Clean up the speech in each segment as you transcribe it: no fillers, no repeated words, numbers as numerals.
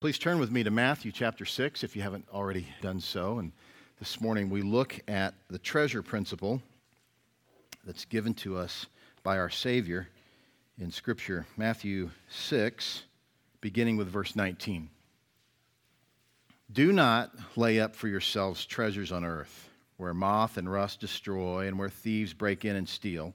Please turn with me to Matthew chapter 6 if you haven't already done so. And this morning we look at the treasure principle that's given to us by our Savior in Scripture. Matthew 6, beginning with verse 19. Do not lay up for yourselves treasures on earth, where moth and rust destroy and where thieves break in and steal.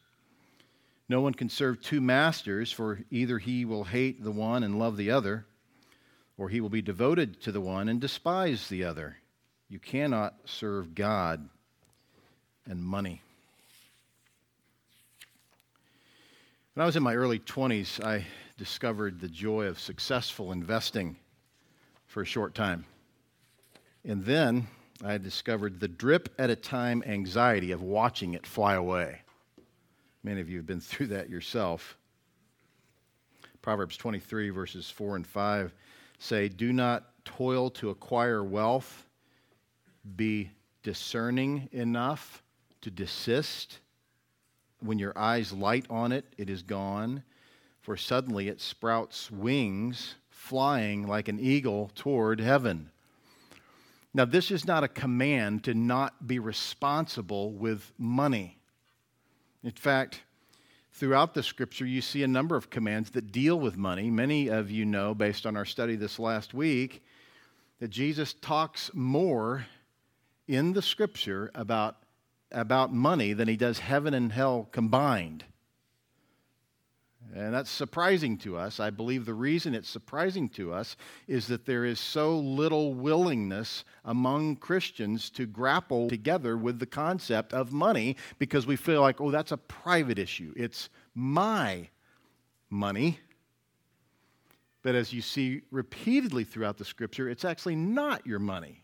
No one can serve two masters, for either he will hate the one and love the other, or he will be devoted to the one and despise the other. You cannot serve God and money. When I was in my early 20s, I discovered the joy of successful investing for a short time. And then I discovered the drip-at-a-time anxiety of watching it fly away. Many of you have been through that yourself. Proverbs 23, verses 4 and 5 say, do not toil to acquire wealth. Be discerning enough to desist. When your eyes light on it, it is gone. For suddenly it sprouts wings, flying like an eagle toward heaven. Now, this is not a command to not be responsible with money. In fact, throughout the Scripture, you see a number of commands that deal with money. Many of you know, based on our study this last week, that Jesus talks more in the Scripture about money than he does heaven and hell combined. And that's surprising to us. I believe the reason it's surprising to us is that there is so little willingness among Christians to grapple together with the concept of money because we feel like, oh, that's a private issue. It's my money. But as you see repeatedly throughout the Scripture, it's actually not your money.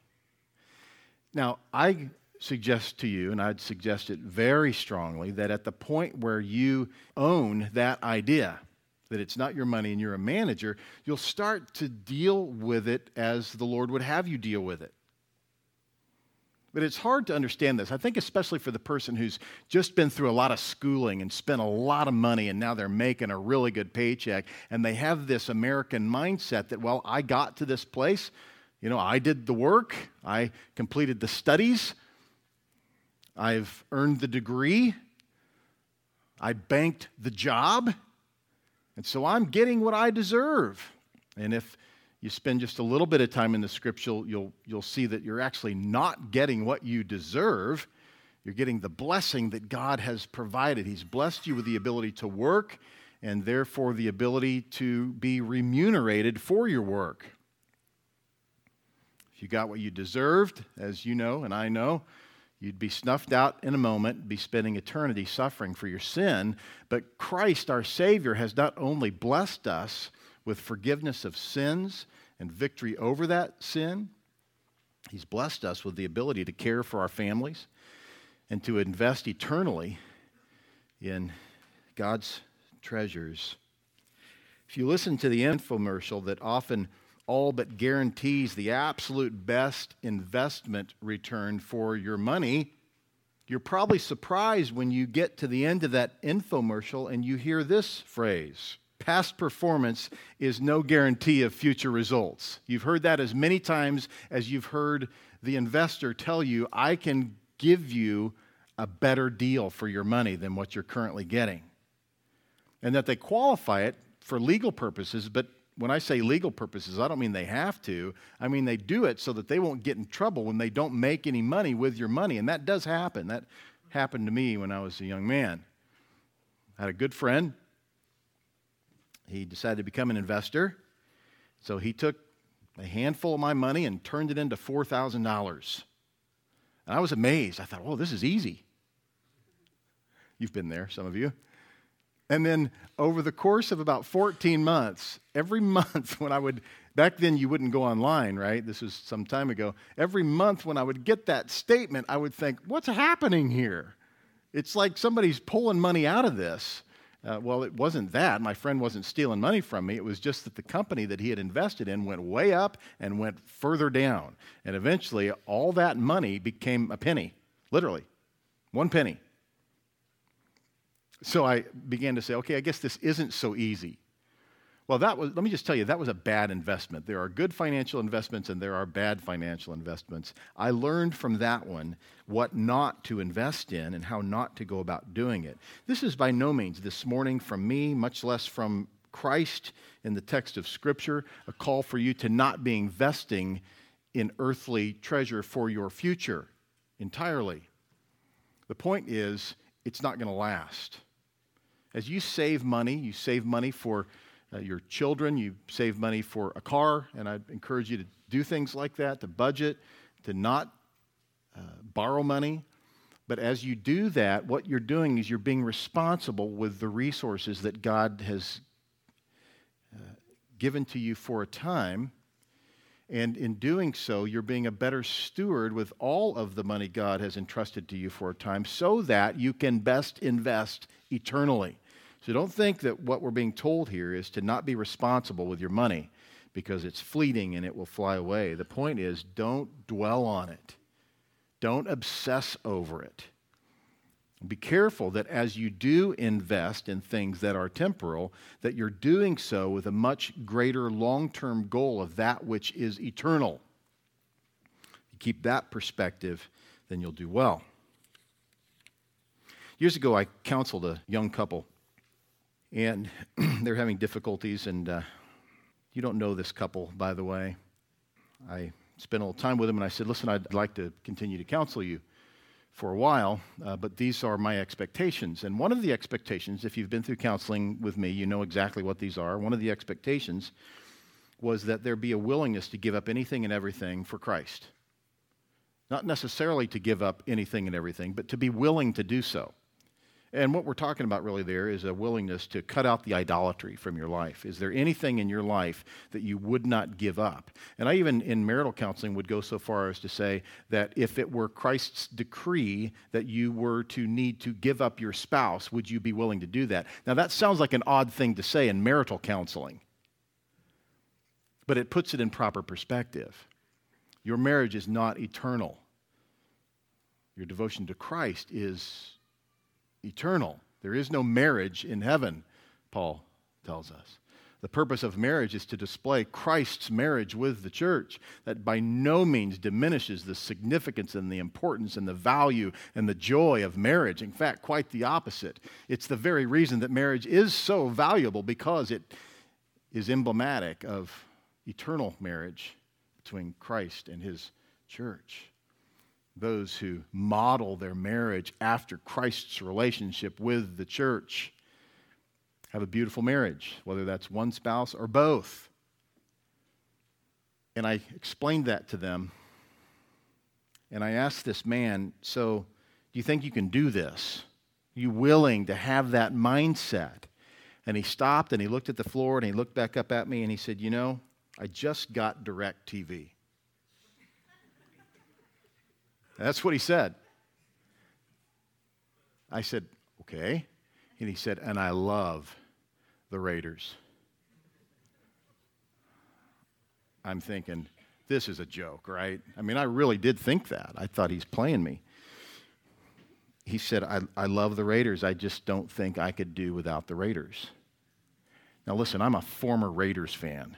Now, I suggest to you, and I'd suggest it very strongly, that at the point where you own that idea, that it's not your money and you're a manager, you'll start to deal with it as the Lord would have you deal with it. But it's hard to understand this. I think especially for the person who's just been through a lot of schooling and spent a lot of money and now they're making a really good paycheck and they have this American mindset that, well, I got to this place, you know, I did the work, I completed the studies, I've earned the degree, I banked the job, and so I'm getting what I deserve. And if you spend just a little bit of time in the Scripture, you'll see that you're actually not getting what you deserve. You're getting the blessing that God has provided. He's blessed you with the ability to work, and therefore the ability to be remunerated for your work. If you got what you deserved, as you know and I know, you'd be snuffed out in a moment, be spending eternity suffering for your sin. But Christ, our Savior, has not only blessed us with forgiveness of sins and victory over that sin, he's blessed us with the ability to care for our families and to invest eternally in God's treasures. If you listen to the infomercial that often all but guarantees the absolute best investment return for your money, you're probably surprised when you get to the end of that infomercial and you hear this phrase, past performance is no guarantee of future results. You've heard that as many times as you've heard the investor tell you, I can give you a better deal for your money than what you're currently getting. And that they qualify it for legal purposes, but when I say legal purposes, I don't mean they have to. I mean they do it so that they won't get in trouble when they don't make any money with your money. And that does happen. That happened to me when I was a young man. I had a good friend. He decided to become an investor. So he took a handful of my money and turned it into $4,000. And I was amazed. I thought, whoa, this is easy. You've been there, some of you. And then over the course of about 14 months, every month when I would Back then, you wouldn't go online, right? This is some time ago. Every month when I would get that statement, I would think, what's happening here? It's like somebody's pulling money out of this. Well, it wasn't that. My friend wasn't stealing money from me. It was just that the company that he had invested in went way up and went further down. And eventually, all that money became a penny, literally, one penny. So I began to say, okay, I guess this isn't so easy. Well, let me just tell you, that was a bad investment. There are good financial investments and there are bad financial investments. I learned from that one what not to invest in and how not to go about doing it. This is by no means this morning from me, much less from Christ in the text of Scripture, a call for you to not be investing in earthly treasure for your future entirely. The point is, it's not going to last. As you save money for your children, you save money for a car, and I encourage you to do things like that, to budget, to not borrow money. But as you do that, what you're doing is you're being responsible with the resources that God has given to you for a time. And in doing so, you're being a better steward with all of the money God has entrusted to you for a time so that you can best invest eternally. So don't think that what we're being told here is to not be responsible with your money because it's fleeting and it will fly away. The point is, don't dwell on it. Don't obsess over it. Be careful that as you do invest in things that are temporal, that you're doing so with a much greater long-term goal of that which is eternal. If you keep that perspective, then you'll do well. Years ago, I counseled a young couple. And they're having difficulties, and you don't know this couple, by the way. I spent a little time with them, and I said, listen, I'd like to continue to counsel you for a while, but these are my expectations. And one of the expectations, if you've been through counseling with me, you know exactly what these are. One of the expectations was that there be a willingness to give up anything and everything for Christ. Not necessarily to give up anything and everything, but to be willing to do so. And what we're talking about really there is a willingness to cut out the idolatry from your life. Is there anything in your life that you would not give up? And I even in marital counseling would go so far as to say that if it were Christ's decree that you were to need to give up your spouse, would you be willing to do that? Now that sounds like an odd thing to say in marital counseling, but it puts it in proper perspective. Your marriage is not eternal. Your devotion to Christ is eternal. There is no marriage in heaven, Paul tells us. The purpose of marriage is to display Christ's marriage with the church. That by no means diminishes the significance and the importance and the value and the joy of marriage. In fact, quite the opposite. It's the very reason that marriage is so valuable, because it is emblematic of eternal marriage between Christ and his church. Those who model their marriage after Christ's relationship with the church have a beautiful marriage, whether that's one spouse or both. And I explained that to them. And I asked this man, so do you think you can do this? Are you willing to have that mindset? And he stopped and he looked at the floor and he looked back up at me and he said, you know, I just got Direct TV. That's what he said. I said, okay. And he said, and I love the Raiders. I'm thinking, this is a joke, right? I mean, I really did think that. I thought he's playing me. He said, I love the Raiders. I just don't think I could do without the Raiders. Now, listen, I'm a former Raiders fan.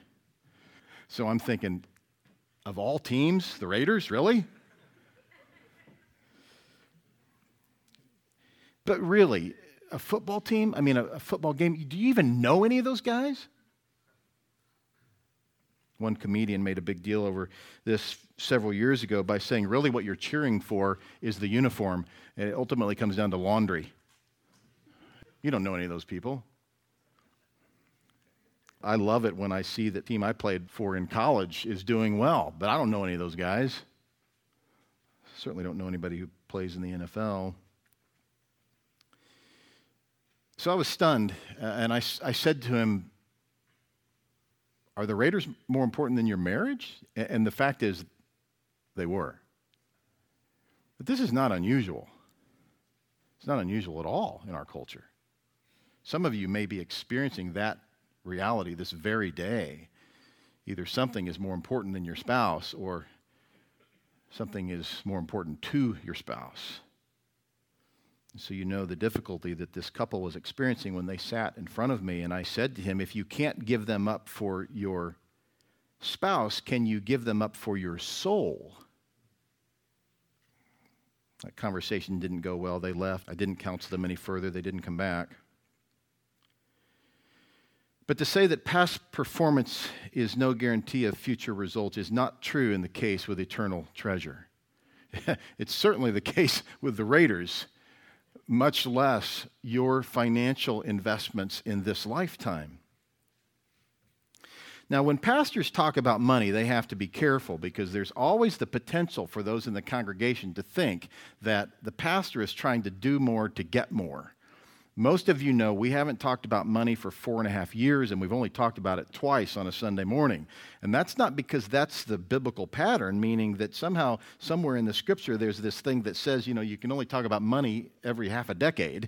So I'm thinking, of all teams, the Raiders, really? But really, a football team, I mean, a football game, do you even know any of those guys? One comedian made a big deal over this several years ago by saying, really what you're cheering for is the uniform, and it ultimately comes down to laundry. You don't know any of those people. I love it when I see the team I played for in college is doing well, but I don't know any of those guys. Certainly don't know anybody who plays in the NFL. So I was stunned, and I said to him, Are the Raiders more important than your marriage? And the fact is, they were. But this is not unusual. It's not unusual at all in our culture. Some of you may be experiencing that reality this very day. Either something is more important than your spouse, or something is more important to your spouse. So you know the difficulty that this couple was experiencing when they sat in front of me, and I said to him, if you can't give them up for your spouse, can you give them up for your soul? That conversation didn't go well. They left. I didn't counsel them any further. They didn't come back. But to say that past performance is no guarantee of future results is not true in the case with eternal treasure. It's certainly the case with the Raiders, much less your financial investments in this lifetime. Now, when pastors talk about money, they have to be careful because there's always the potential for those in the congregation to think that the pastor is trying to do more to get more. Most of you know we haven't talked about money for 4.5 years, and we've only talked about it twice on a Sunday morning. And that's not because that's the biblical pattern, meaning that somehow, somewhere in the Scripture, there's this thing that says, you know, you can only talk about money every half a decade.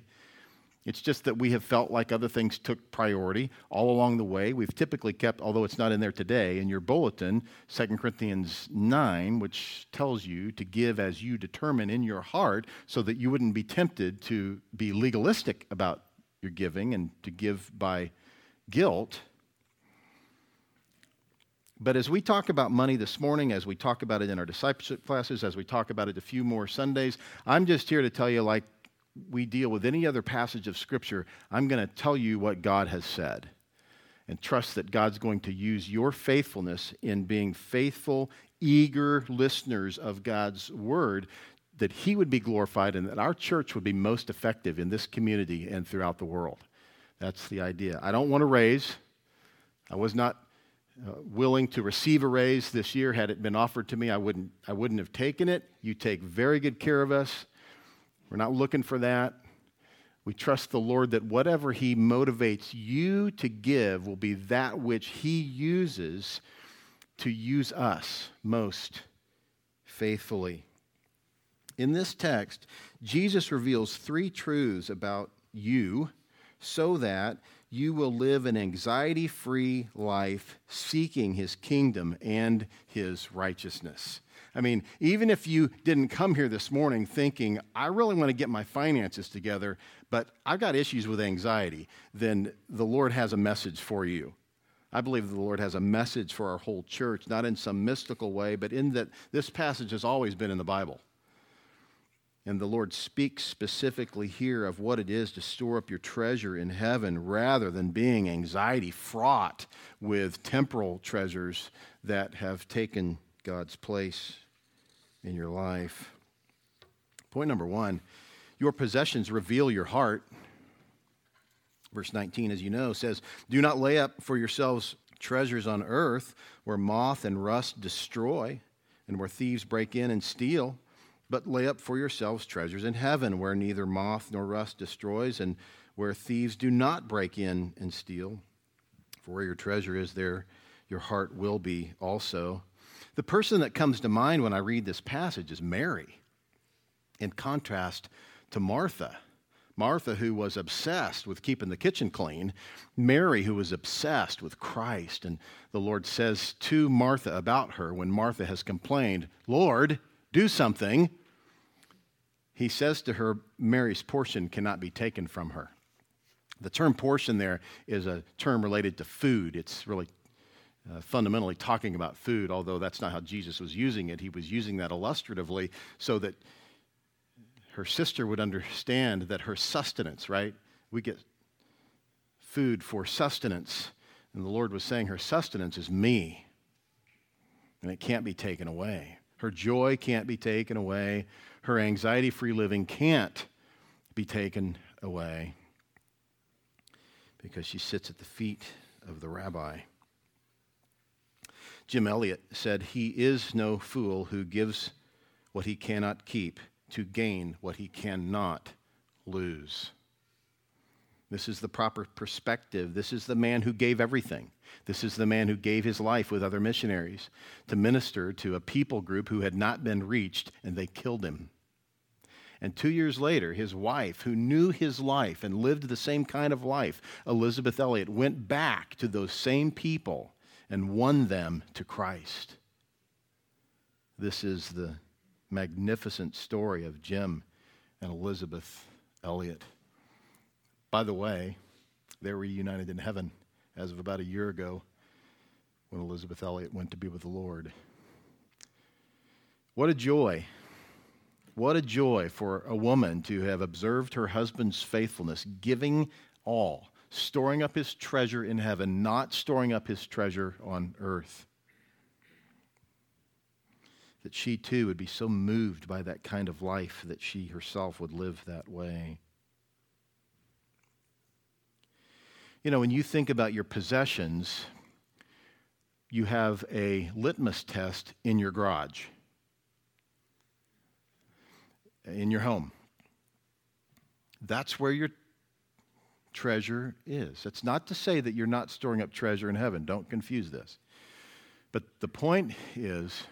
It's just that we have felt like other things took priority all along the way. We've typically kept, although it's not in there today, in your bulletin, 2 Corinthians 9, which tells you to give as you determine in your heart so that you wouldn't be tempted to be legalistic about your giving and to give by guilt. But as we talk about money this morning, as we talk about it in our discipleship classes, as we talk about it a few more Sundays, I'm just here to tell you, like, we deal with any other passage of Scripture, I'm going to tell you what God has said and trust that God's going to use your faithfulness in being faithful, eager listeners of God's Word, that He would be glorified and that our church would be most effective in this community and throughout the world. That's the idea. I don't want to raise. I was not willing to receive a raise this year. Had it been offered to me, I wouldn't have taken it. You take very good care of us. We're not looking for that. We trust the Lord that whatever He motivates you to give will be that which He uses to use us most faithfully. In this text, Jesus reveals three truths about you so that you will live an anxiety-free life seeking His kingdom and His righteousness. I mean, even if you didn't come here this morning thinking, I really want to get my finances together, but I've got issues with anxiety, then the Lord has a message for you. I believe the Lord has a message for our whole church, not in some mystical way, but in that this passage has always been in the Bible. And the Lord speaks specifically here of what it is to store up your treasure in heaven rather than being anxiety-fraught with temporal treasures that have taken God's place in your life. Point number one, your possessions reveal your heart. Verse 19, as you know, says, do not lay up for yourselves treasures on earth where moth and rust destroy and where thieves break in and steal, but lay up for yourselves treasures in heaven where neither moth nor rust destroys and where thieves do not break in and steal. For where your treasure is, there your heart will be also. The person that comes to mind when I read this passage is Mary, in contrast to Martha. Martha, who was obsessed with keeping the kitchen clean. Mary, who was obsessed with Christ. And the Lord says to Martha about her, when Martha has complained, Lord, do something. He says to her, Mary's portion cannot be taken from her. The term portion there is a term related to food. It's really fundamentally talking about food, although that's not how Jesus was using it. He was using that illustratively so that her sister would understand that her sustenance, right? We get food for sustenance. And the Lord was saying her sustenance is me, and it can't be taken away. Her joy can't be taken away. Her anxiety-free living can't be taken away because she sits at the feet of the rabbi. Jim Elliott said, he is no fool who gives what he cannot keep to gain what he cannot lose. This is the proper perspective. This is the man who gave everything. This is the man who gave his life with other missionaries to minister to a people group who had not been reached, and they killed him. And 2 years later, his wife, who knew his life and lived the same kind of life, Elizabeth Elliott, went back to those same people and won them to Christ. This is the magnificent story of Jim and Elizabeth Elliott. By the way, they were reunited in heaven as of about a year ago when Elizabeth Elliott went to be with the Lord. What a joy. What a joy for a woman to have observed her husband's faithfulness, giving all, storing up his treasure in heaven, not storing up his treasure on earth. That she too would be so moved by that kind of life that she herself would live that way. You know, when you think about your possessions, you have a litmus test in your garage, in your home. That's where your treasure is. That's not to say that you're not storing up treasure in heaven. Don't confuse this. But the point is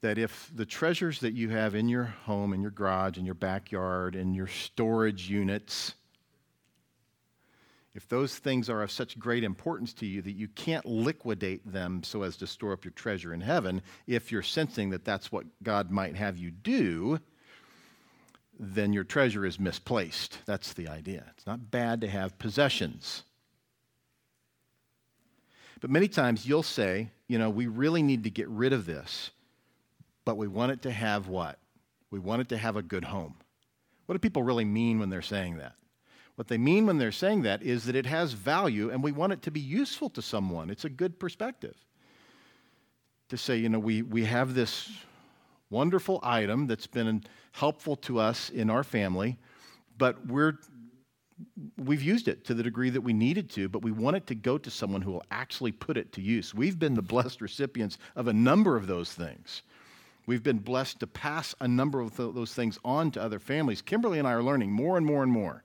that if the treasures that you have in your home, in your garage, in your backyard, in your storage units, if those things are of such great importance to you that you can't liquidate them so as to store up your treasure in heaven, if you're sensing that that's what God might have you do, then your treasure is misplaced. That's the idea. It's not bad to have possessions. But many times you'll say, you know, we really need to get rid of this, but we want it to have what? We want it to have a good home. What do people really mean when they're saying that? What they mean when they're saying that is that it has value and we want it to be useful to someone. It's a good perspective to say, you know, we have this wonderful item that's been helpful to us in our family, but we've used it to the degree that we needed to, but we want it to go to someone who will actually put it to use. We've been the blessed recipients of a number of those things. We've been blessed to pass a number of those things on to other families. Kimberly and I are learning more and more and more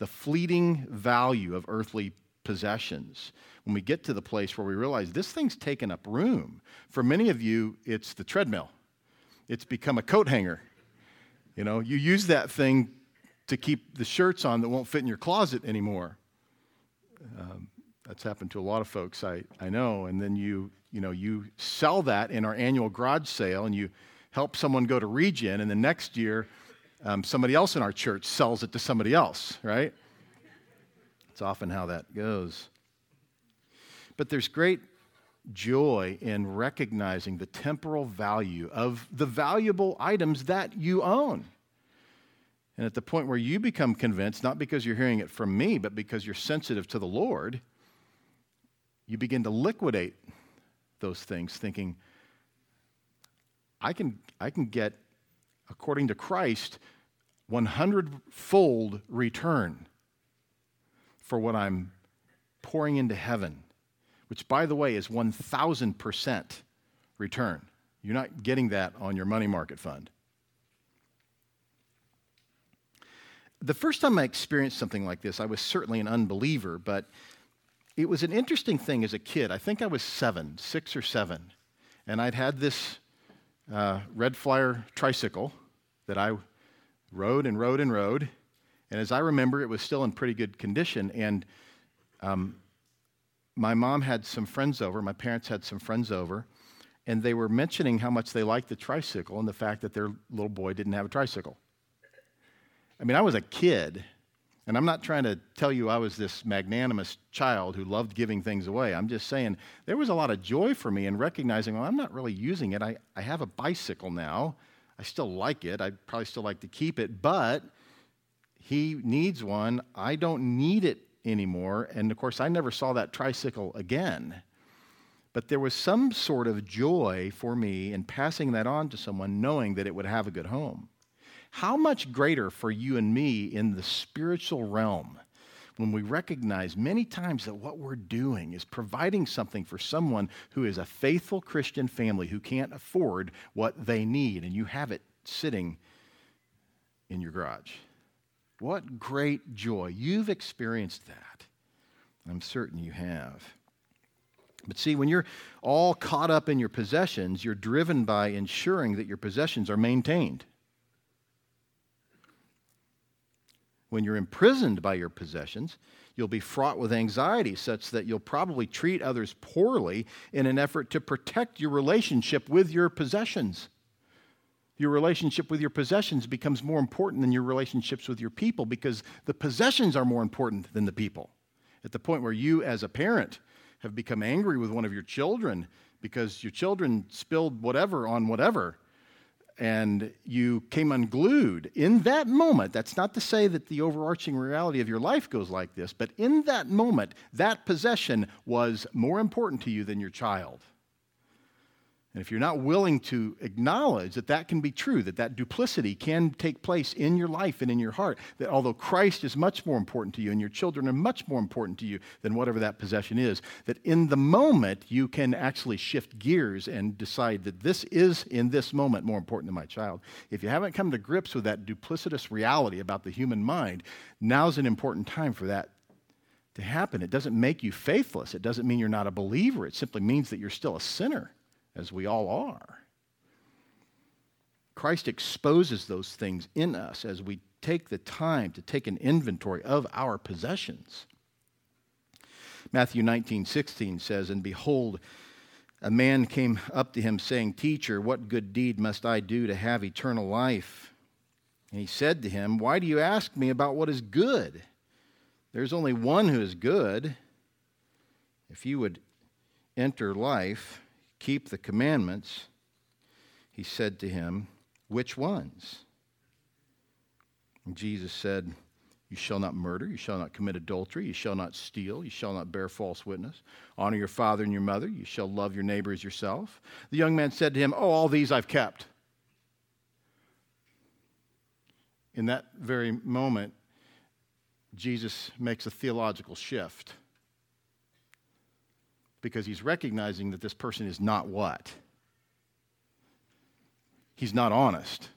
the fleeting value of earthly possessions. When we get to the place where we realize this thing's taken up room, for many of you, it's the treadmill. It's become a coat hanger. You know, you use that thing to keep the shirts on that won't fit in your closet anymore. That's happened to a lot of folks, I know. And then you sell that in our annual garage sale and you help someone go to Regen, and the next year, somebody else in our church sells it to somebody else, right? It's often how that goes. But there's great joy in recognizing the temporal value of the valuable items that you own. And at the point where you become convinced, not because you're hearing it from me, but because you're sensitive to the Lord, you begin to liquidate those things, thinking, I can get, according to Christ, 100-fold return for what I'm pouring into heaven, which, by the way, is 1,000% return. You're not getting that on your money market fund. The first time I experienced something like this, I was certainly an unbeliever, but it was an interesting thing as a kid. I think I was 6 or 7, and I'd had this Red Flyer tricycle that I rode and rode and rode. And as I remember, it was still in pretty good condition. And my mom had some friends over, my parents had some friends over, and they were mentioning how much they liked the tricycle and the fact that their little boy didn't have a tricycle. I mean, I was a kid, and I'm not trying to tell you I was this magnanimous child who loved giving things away. I'm just saying there was a lot of joy for me in recognizing, well, I'm not really using it. I have a bicycle now. I still like it. I'd probably still like to keep it, but he needs one. I don't need it anymore. And, of course, I never saw that tricycle again. But there was some sort of joy for me in passing that on to someone, knowing that it would have a good home. How much greater for you and me in the spiritual realm when we recognize many times that what we're doing is providing something for someone who is a faithful Christian family who can't afford what they need, and you have it sitting in your garage. What great joy. You've experienced that. I'm certain you have. But see, when you're all caught up in your possessions, you're driven by ensuring that your possessions are maintained. When you're imprisoned by your possessions, you'll be fraught with anxiety such that you'll probably treat others poorly in an effort to protect your relationship with your possessions. Your relationship with your possessions becomes more important than your relationships with your people because the possessions are more important than the people. At the point where you, as a parent, have become angry with one of your children because your children spilled whatever on whatever, and you came unglued in that moment. That's not to say that the overarching reality of your life goes like this, but in that moment, that possession was more important to you than your child. And if you're not willing to acknowledge that that can be true, that that duplicity can take place in your life and in your heart, that although Christ is much more important to you and your children are much more important to you than whatever that possession is, that in the moment you can actually shift gears and decide that this is, in this moment, more important than my child. If you haven't come to grips with that duplicitous reality about the human mind, now's an important time for that to happen. It doesn't make you faithless. It doesn't mean you're not a believer. It simply means that you're still a sinner, as we all are. Christ exposes those things in us as we take the time to take an inventory of our possessions. Matthew 19:16 says, "And behold, a man came up to him, saying, 'Teacher, what good deed must I do to have eternal life?' And he said to him, 'Why do you ask me about what is good? There's only one who is good. If you would enter life, keep the commandments.' He said to him, 'Which ones?' And Jesus said, 'You shall not murder, you shall not commit adultery, you shall not steal, you shall not bear false witness, honor your father and your mother, you shall love your neighbor as yourself.' The young man said to him, 'Oh, all these I've kept.'" In that very moment, Jesus makes a theological shift, because he's recognizing that this person is not what? He's not honest.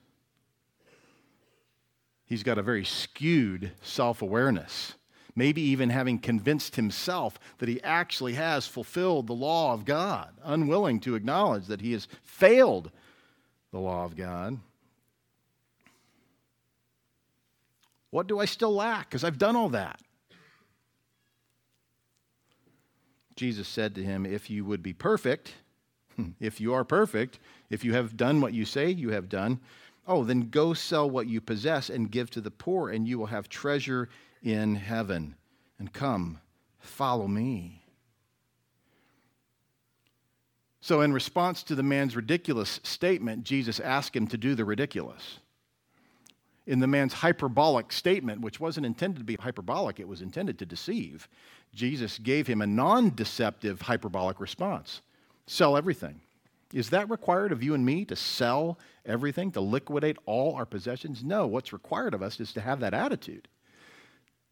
He's got a very skewed self-awareness, maybe even having convinced himself that he actually has fulfilled the law of God, unwilling to acknowledge that he has failed the law of God. What do I still lack? Because I've done all that. Jesus said to him, "If you would be perfect, if you are perfect, if you have done what you say you have done, then go sell what you possess and give to the poor, and you will have treasure in heaven. And come, follow me." So in response to the man's ridiculous statement, Jesus asked him to do the ridiculous. In the man's hyperbolic statement, which wasn't intended to be hyperbolic, it was intended to deceive, Jesus gave him a non-deceptive hyperbolic response. Sell everything. Is that required of you and me, to sell everything, to liquidate all our possessions? No, what's required of us is to have that attitude,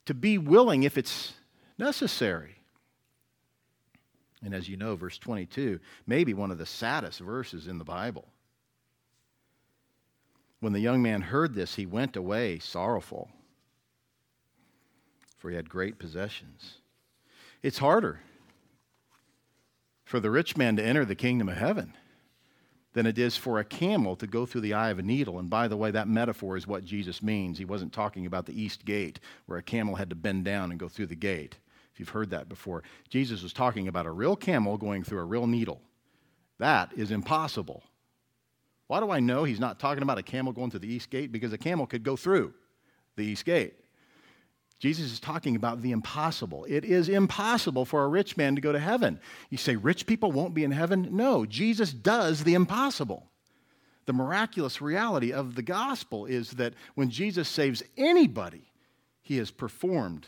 to be willing if it's necessary. And as you know, verse 22, maybe one of the saddest verses in the Bible. "When the young man heard this, he went away sorrowful, for he had great possessions." It's harder for the rich man to enter the kingdom of heaven than it is for a camel to go through the eye of a needle. And by the way, that metaphor is what Jesus means. He wasn't talking about the east gate, where a camel had to bend down and go through the gate, if you've heard that before. Jesus was talking about a real camel going through a real needle. That is impossible. Why do I know he's not talking about a camel going through the east gate? Because a camel could go through the east gate. Jesus is talking about the impossible. It is impossible for a rich man to go to heaven. You say, rich people won't be in heaven? No, Jesus does the impossible. The miraculous reality of the gospel is that when Jesus saves anybody, he has performed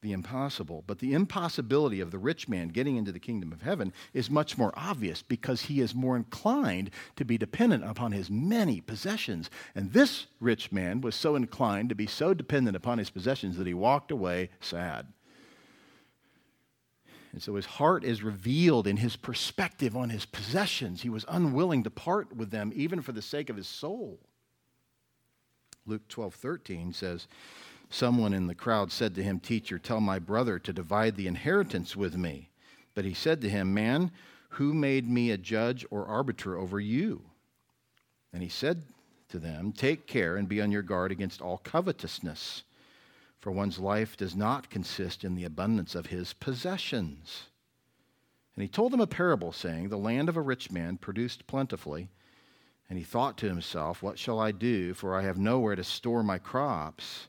the impossible. But the impossibility of the rich man getting into the kingdom of heaven is much more obvious, because he is more inclined to be dependent upon his many possessions. And this rich man was so inclined to be so dependent upon his possessions that he walked away sad. And so his heart is revealed in his perspective on his possessions. He was unwilling to part with them, even for the sake of his soul. Luke 12, 13 says, someone in the crowd said to him, "Teacher, tell my brother to divide the inheritance with me." But he said to him, "Man, who made me a judge or arbiter over you?" And he said to them, "Take care and be on your guard against all covetousness, for one's life does not consist in the abundance of his possessions." And he told them a parable, saying, "The land of a rich man produced plentifully, and he thought to himself, 'What shall I do? For I have nowhere to store my crops.'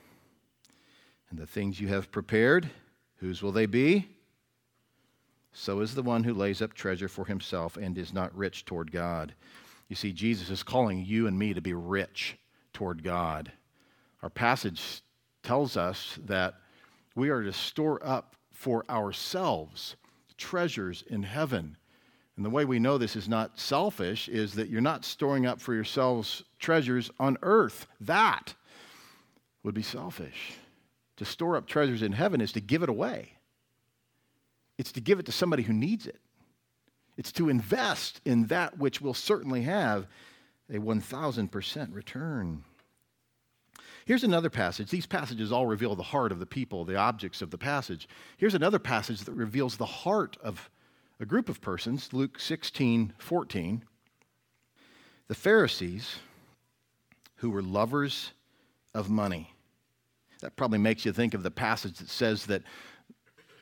And the things you have prepared, whose will they be?' So is the one who lays up treasure for himself and is not rich toward God." You see, Jesus is calling you and me to be rich toward God. Our passage tells us that we are to store up for ourselves treasures in heaven. And the way we know this is not selfish is that you're not storing up for yourselves treasures on earth. That would be selfish. To store up treasures in heaven is to give it away. It's to give it to somebody who needs it. It's to invest in that which will certainly have a 1,000% return. Here's another passage. These passages all reveal the heart of the people, the objects of the passage. Here's another passage that reveals the heart of a group of persons, Luke 16, 14. The Pharisees, who were lovers of money. That probably makes you think of the passage that says that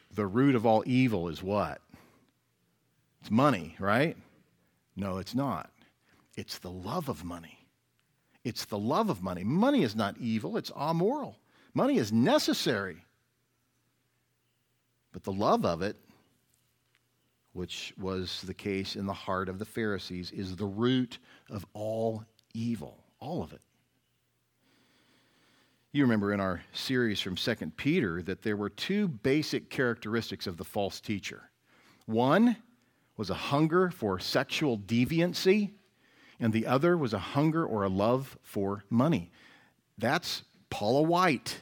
the root of all evil is what? It's money, right? No, it's not. It's the love of money. It's the love of money. Money is not evil. It's amoral. Money is necessary. But the love of it, which was the case in the heart of the Pharisees, is the root of all evil. All of it. You remember in our series from 2 Peter that there were two basic characteristics of the false teacher. One was a hunger for sexual deviancy, and the other was a hunger or a love for money. That's Paula White.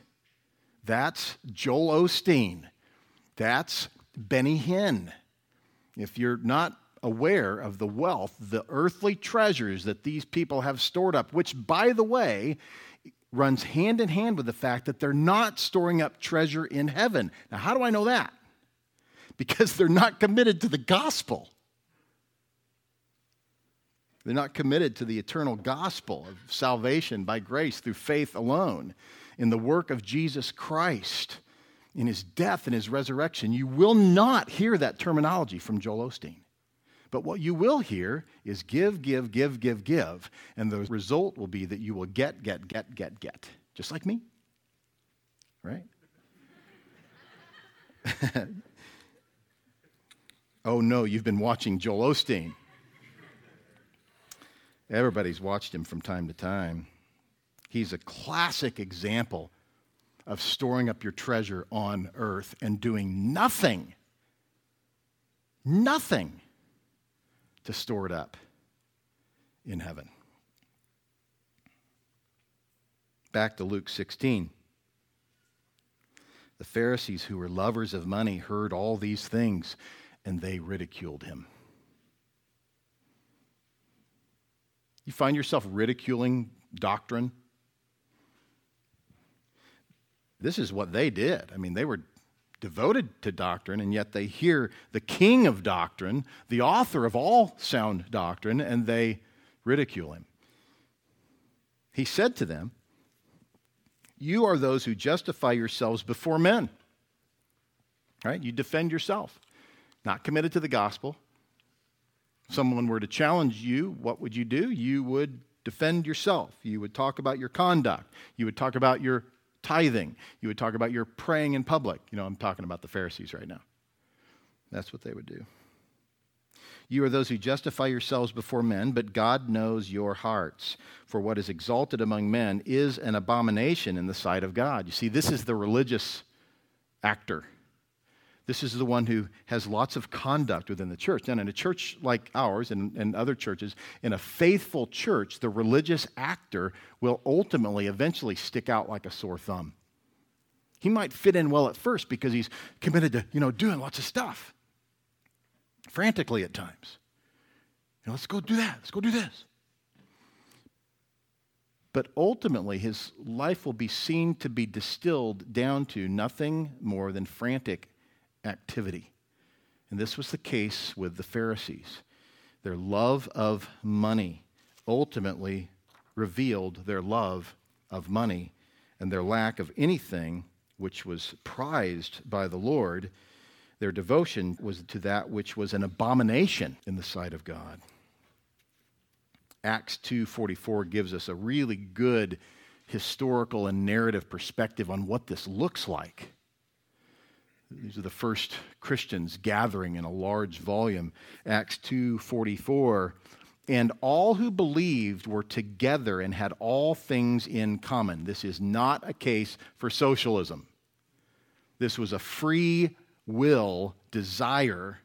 That's Joel Osteen. That's Benny Hinn. If you're not aware of the wealth, the earthly treasures that these people have stored up, which, by the way, runs hand in hand with the fact that they're not storing up treasure in heaven. Now, how do I know that? Because they're not committed to the gospel. They're not committed to the eternal gospel of salvation by grace through faith alone in the work of Jesus Christ, in his death and his resurrection. You will not hear that terminology from Joel Osteen. But what you will hear is give, give, give, give, give. And the result will be that you will get. Just like me. Right? Oh, no, you've been watching Joel Osteen. Everybody's watched him from time to time. He's a classic example of storing up your treasure on earth and doing nothing. Nothing. To store it up in heaven. Back to Luke 16. The Pharisees, who were lovers of money, heard all these things, and they ridiculed him. You find yourself ridiculing doctrine? This is what they did. I mean, they were devoted to doctrine, and yet they hear the king of doctrine, the author of all sound doctrine, and they ridicule him. He said to them, "You are those who justify yourselves before men." Right? You defend yourself. Not committed to the gospel. If someone were to challenge you, what would you do? You would defend yourself. You would talk about your conduct. You would talk about your tithing. You would talk about your praying in public. You know, I'm talking about the Pharisees right now. That's what they would do. You are those who justify yourselves before men, but God knows your hearts. For what is exalted among men is an abomination in the sight of God. You see, this is the religious actor. This is the one who has lots of conduct within the church. And in a church like ours and other churches, in a faithful church, the religious actor will ultimately, eventually stick out like a sore thumb. He might fit in well at first because he's committed to, doing lots of stuff. Frantically at times. Let's go do that. Let's go do this. But ultimately, his life will be seen to be distilled down to nothing more than frantic activity. And this was the case with the Pharisees. Their love of money ultimately revealed their love of money and their lack of anything which was prized by the Lord. Their devotion was to that which was an abomination in the sight of God. Acts 2:44 gives us a really good historical and narrative perspective on what this looks like. These are the first Christians gathering in a large volume. Acts 2:44, and all who believed were together and had all things in common. This is not a case for socialism. This was a free will, desire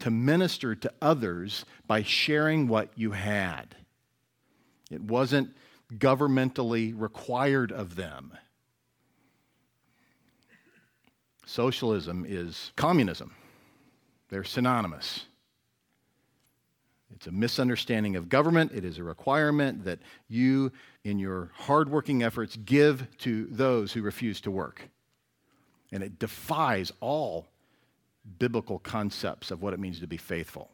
to minister to others by sharing what you had. It wasn't governmentally required of them. Socialism is communism. They're synonymous. It's a misunderstanding of government. It is a requirement that you, in your hardworking efforts, give to those who refuse to work. And it defies all biblical concepts of what it means to be faithful.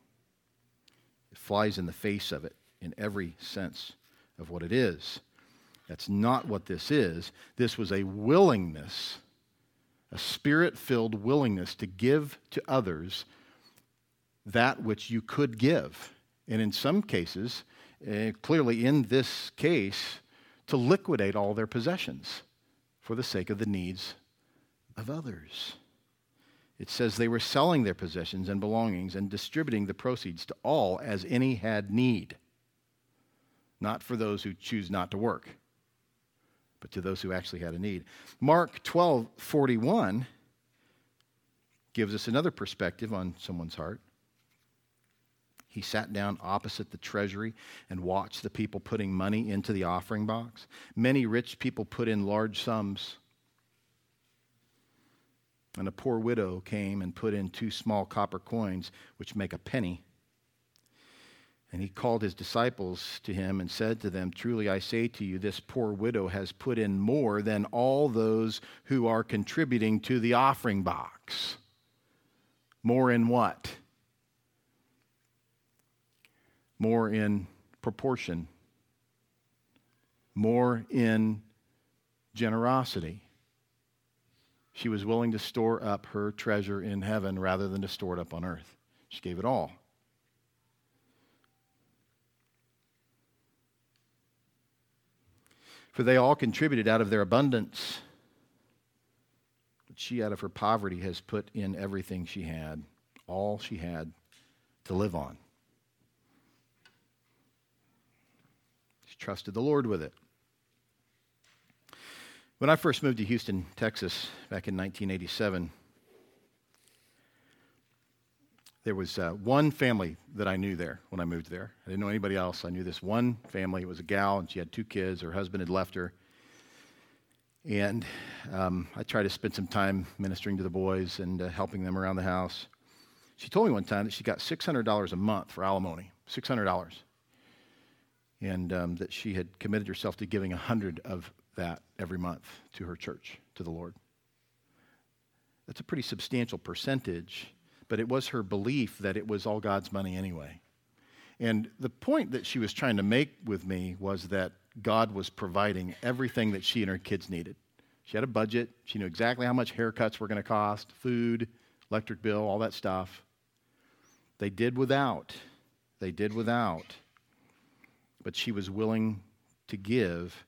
It flies in the face of it in every sense of what it is. That's not what this is. This was a willingness, a spirit-filled willingness to give to others that which you could give. And in some cases, clearly in this case, to liquidate all their possessions for the sake of the needs of others. It says they were selling their possessions and belongings and distributing the proceeds to all as any had need. Not for those who choose not to work, but to those who actually had a need. Mark 12:41 gives us another perspective on someone's heart. He sat down opposite the treasury and watched the people putting money into the offering box. Many rich people put in large sums. And a poor widow came and put in 2 small copper coins, which make a penny. And he called his disciples to him and said to them, "Truly I say to you, this poor widow has put in more than all those who are contributing to the offering box." More in what? More in proportion. More in generosity. She was willing to store up her treasure in heaven rather than to store it up on earth. She gave it all. For they all contributed out of their abundance, but she out of her poverty has put in everything she had, all she had to live on. She trusted the Lord with it. When I first moved to Houston, Texas, back in 1987, there was one family that I knew there when I moved there. I didn't know anybody else. I knew this one family. It was a gal, and she had 2 kids. Her husband had left her. And I tried to spend some time ministering to the boys and helping them around the house. She told me one time that she got $600 a month for alimony, $600, and that she had committed herself to giving $100 of that every month to her church, to the Lord. That's a pretty substantial percentage, but it was her belief that it was all God's money anyway. And the point that she was trying to make with me was that God was providing everything that she and her kids needed. She had a budget. She knew exactly how much haircuts were going to cost, food, electric bill, all that stuff. They did without. They did without. But she was willing to give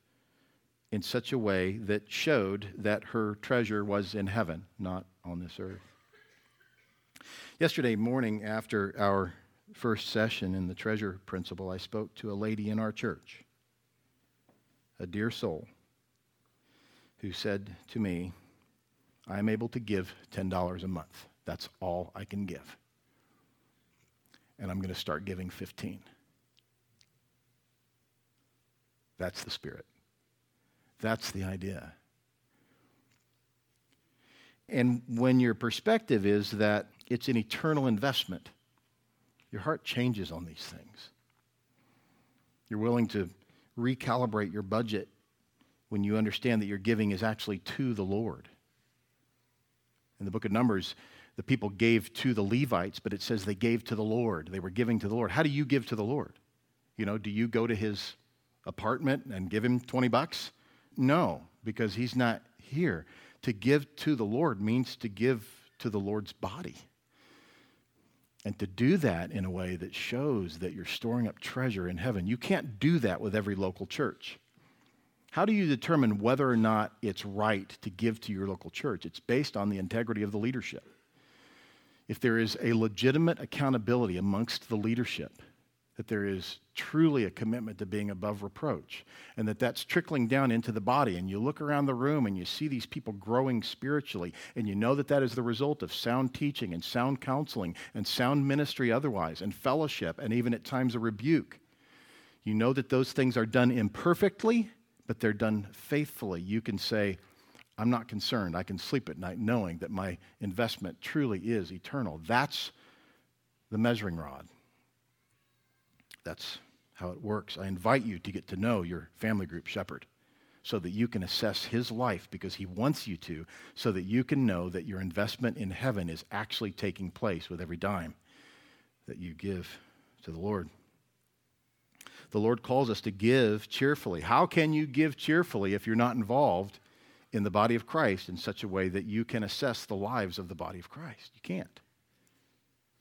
in such a way that showed that her treasure was in heaven, not on this earth. Yesterday morning after our first session in the treasure principle, I spoke to a lady in our church, a dear soul, who said to me, I'm able to give $10 a month. That's all I can give. And I'm going to start giving $15. That's the spirit. That's the idea. And when your perspective is that it's an eternal investment, your heart changes on these things. You're willing to recalibrate your budget when you understand that your giving is actually to the Lord. In the book of Numbers, the people gave to the Levites, but it says they gave to the Lord. They were giving to the Lord. How do you give to the Lord? You know, do you go to his apartment and give him $20? No, because he's not here. To give to the Lord means to give to the Lord's body. And to do that in a way that shows that you're storing up treasure in heaven. You can't do that with every local church. How do you determine whether or not it's right to give to your local church? It's based on the integrity of the leadership. If there is a legitimate accountability amongst the leadership, that there is truly a commitment to being above reproach, and that that's trickling down into the body, and you look around the room and you see these people growing spiritually, and you know that that is the result of sound teaching and sound counseling and sound ministry otherwise, and fellowship, and even at times a rebuke. You know that those things are done imperfectly, but they're done faithfully. You can say, I'm not concerned. I can sleep at night knowing that my investment truly is eternal. That's the measuring rod. That's how it works. I invite you to get to know your family group shepherd so that you can assess his life, because he wants you to, so that you can know that your investment in heaven is actually taking place with every dime that you give to the Lord. The Lord calls us to give cheerfully. How can you give cheerfully if you're not involved in the body of Christ in such a way that you can assess the lives of the body of Christ? You can't.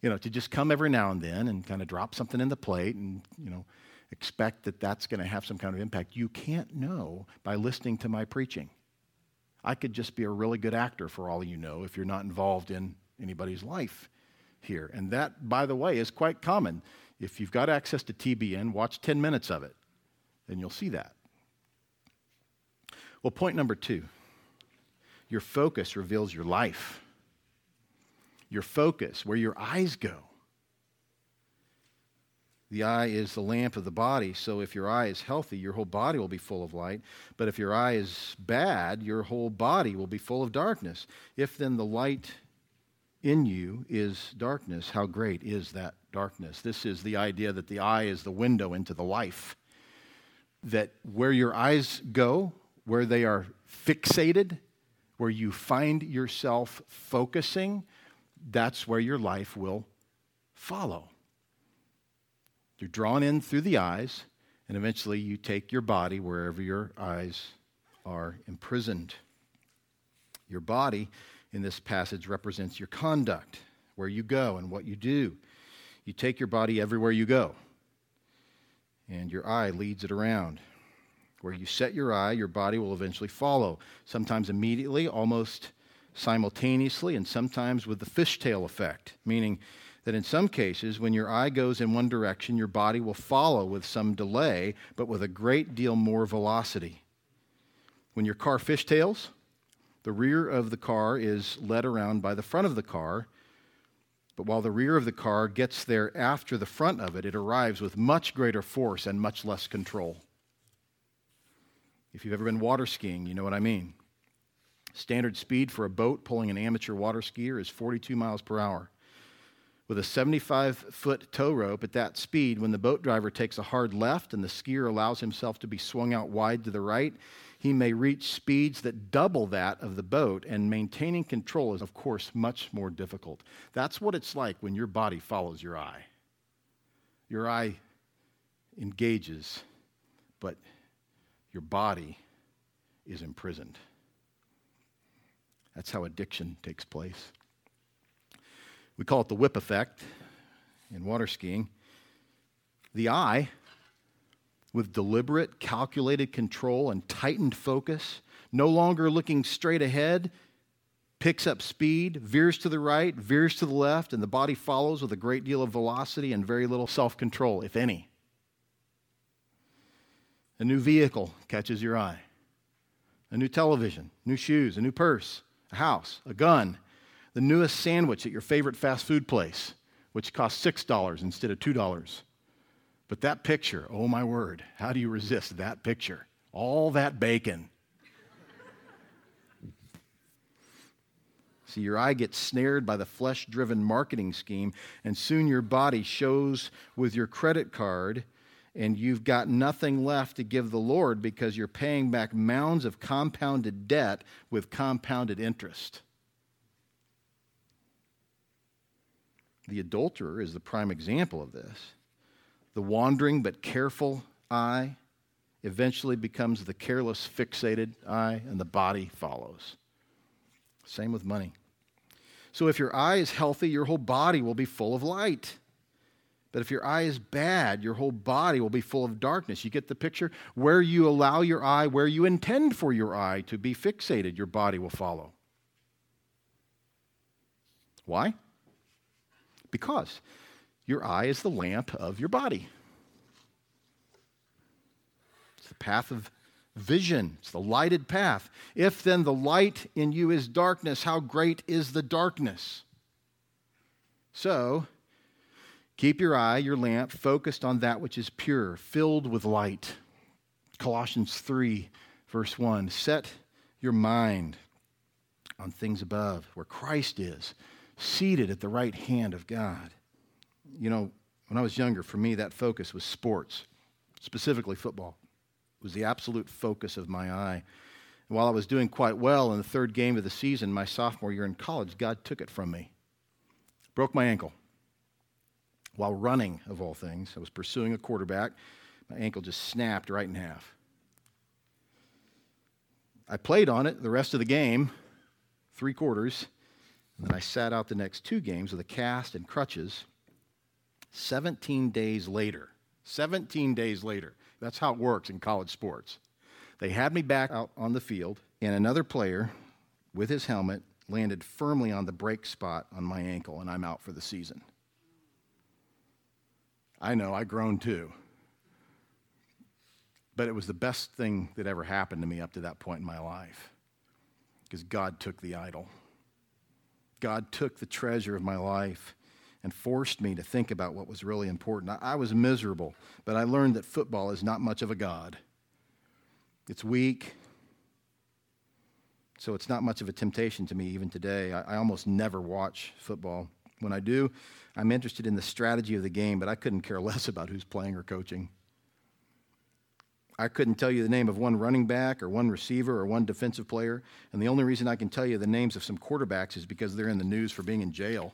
You know, to just come every now and then and kind of drop something in the plate and, you know, expect that that's going to have some kind of impact. You can't know by listening to my preaching. I could just be a really good actor for all you know if you're not involved in anybody's life here. And that, by the way, is quite common. If you've got access to TBN, watch 10 minutes of it, and you'll see that. Well, point number 2. Your focus reveals your life. Your focus, where your eyes go. The eye is the lamp of the body, so if your eye is healthy, your whole body will be full of light. But if your eye is bad, your whole body will be full of darkness. If then the light in you is darkness, how great is that darkness? This is the idea that the eye is the window into the life. That where your eyes go, where they are fixated, where you find yourself focusing, that's where your life will follow. You're drawn in through the eyes, and eventually you take your body wherever your eyes are imprisoned. Your body, in this passage, represents your conduct, where you go and what you do. You take your body everywhere you go, and your eye leads it around. Where you set your eye, your body will eventually follow, sometimes immediately, almost simultaneously, and sometimes with the fishtail effect, meaning that in some cases, when your eye goes in one direction, your body will follow with some delay, but with a great deal more velocity. When your car fishtails, the rear of the car is led around by the front of the car, but while the rear of the car gets there after the front of it, it arrives with much greater force and much less control. If you've ever been water skiing, you know what I mean. Standard speed for a boat pulling an amateur water skier is 42 miles per hour. With a 75-foot tow rope at that speed, when the boat driver takes a hard left and the skier allows himself to be swung out wide to the right, he may reach speeds that double that of the boat, and maintaining control is, of course, much more difficult. That's what it's like when your body follows your eye. Your eye engages, but your body is imprisoned. That's how addiction takes place. We call it the whip effect in water skiing. The eye, with deliberate, calculated control and tightened focus, no longer looking straight ahead, picks up speed, veers to the right, veers to the left, and the body follows with a great deal of velocity and very little self-control, if any. A new vehicle catches your eye. A new television, new shoes, a new purse, a house, a gun, the newest sandwich at your favorite fast food place, which costs $6 instead of $2. But that picture, oh my word, how do you resist that picture? All that bacon. See, your eye gets snared by the flesh-driven marketing scheme, and soon your body shows with your credit card, and you've got nothing left to give the Lord because you're paying back mounds of compounded debt with compounded interest. The adulterer is the prime example of this. The wandering but careful eye eventually becomes the careless, fixated eye, and the body follows. Same with money. So if your eye is healthy, your whole body will be full of light. But if your eye is bad, your whole body will be full of darkness. You get the picture? Where you allow your eye, where you intend for your eye to be fixated, your body will follow. Why? Because your eye is the lamp of your body. It's the path of vision. It's the lighted path. If then the light in you is darkness, how great is the darkness? So, keep your eye, your lamp, focused on that which is pure, filled with light. Colossians 3, verse 1. Set your mind on things above, where Christ is, seated at the right hand of God. You know, when I was younger, for me, that focus was sports, specifically football. It was the absolute focus of my eye. And while I was doing quite well in the third game of the season, my sophomore year in college, God took it from me. Broke my ankle. While running, of all things, I was pursuing a quarterback. My ankle just snapped right in half. I played on it the rest of the game, 3 quarters, and then I sat out the next 2 games with a cast and crutches. 17 days later. That's how it works in college sports. They had me back out on the field, and another player with his helmet landed firmly on the brake spot on my ankle, and I'm out for the season. I know, I groaned too. But it was the best thing that ever happened to me up to that point in my life, because God took the idol. God took the treasure of my life and forced me to think about what was really important. I was miserable, but I learned that football is not much of a god. It's weak, so it's not much of a temptation to me even today. I almost never watch football. When I do, I'm interested in the strategy of the game, but I couldn't care less about who's playing or coaching. I couldn't tell you the name of one running back or one receiver or one defensive player, and the only reason I can tell you the names of some quarterbacks is because they're in the news for being in jail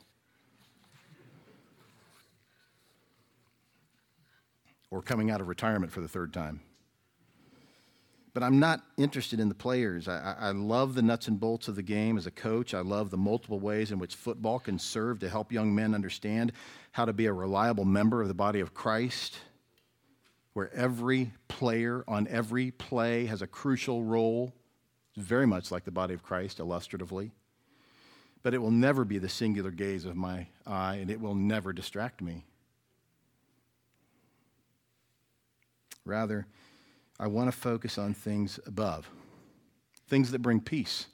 or coming out of retirement for the third time. But I'm not interested in the players. I love the nuts and bolts of the game as a coach. I love the multiple ways in which football can serve to help young men understand how to be a reliable member of the body of Christ, where every player on every play has a crucial role, very much like the body of Christ, illustratively. But it will never be the singular gaze of my eye, and it will never distract me. Rather, I want to focus on things above, things that bring peace.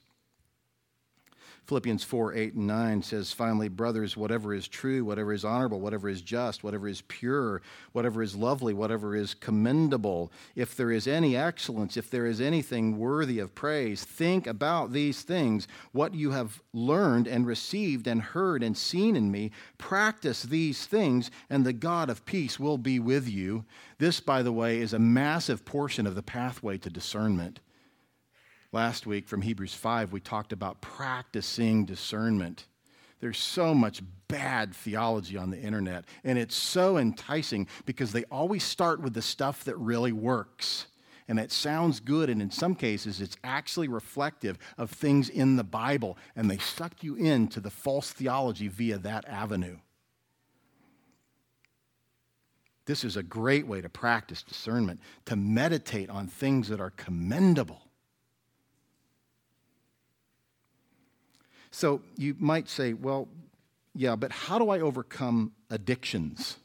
Philippians 4, 8, and 9 says, finally, brothers, whatever is true, whatever is honorable, whatever is just, whatever is pure, whatever is lovely, whatever is commendable, if there is any excellence, if there is anything worthy of praise, think about these things. What you have learned and received and heard and seen in me, practice these things, and the God of peace will be with you. This, by the way, is a massive portion of the pathway to discernment. Last week from Hebrews 5, we talked about practicing discernment. There's so much bad theology on the internet, and it's so enticing because they always start with the stuff that really works. And it sounds good, and in some cases, it's actually reflective of things in the Bible, and they suck you into the false theology via that avenue. This is a great way to practice discernment, to meditate on things that are commendable. So you might say, well, yeah, but how do I overcome addictions?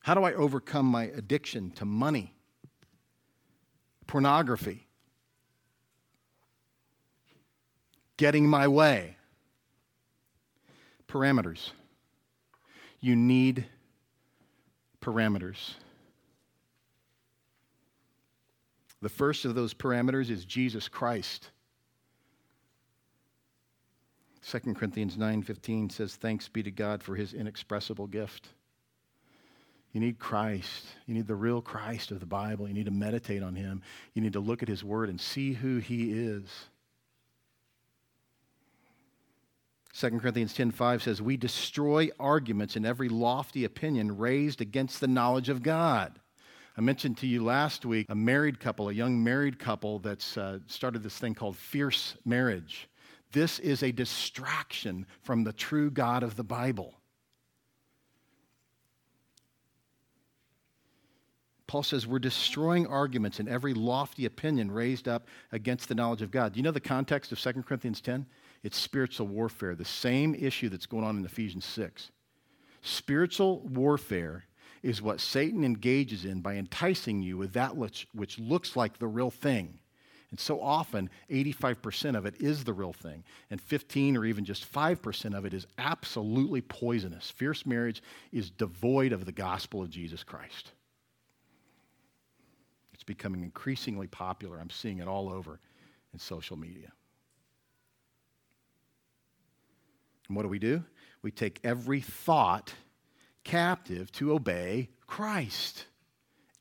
How do I overcome my addiction to money, pornography, getting my way? Parameters. You need parameters. The first of those parameters is Jesus Christ. 2 Corinthians 9:15 says, "Thanks be to God for his inexpressible gift." You need Christ. You need the real Christ of the Bible. You need to meditate on him. You need to look at his word and see who he is. 2 Corinthians 10:5 says, "We destroy arguments and every lofty opinion raised against the knowledge of God." I mentioned to you last week a married couple, a young married couple that's started this thing called Fierce Marriage. This is a distraction from the true God of the Bible. Paul says we're destroying arguments and every lofty opinion raised up against the knowledge of God. Do you know the context of 2 Corinthians 10? It's spiritual warfare, the same issue that's going on in Ephesians 6. Spiritual warfare is what Satan engages in by enticing you with that which looks like the real thing. And so often, 85% of it is the real thing, and 15 or even just 5% of it is absolutely poisonous. Fierce marriage is devoid of the gospel of Jesus Christ. It's becoming increasingly popular. I'm seeing it all over in social media. And what do? We take every thought captive to obey Christ.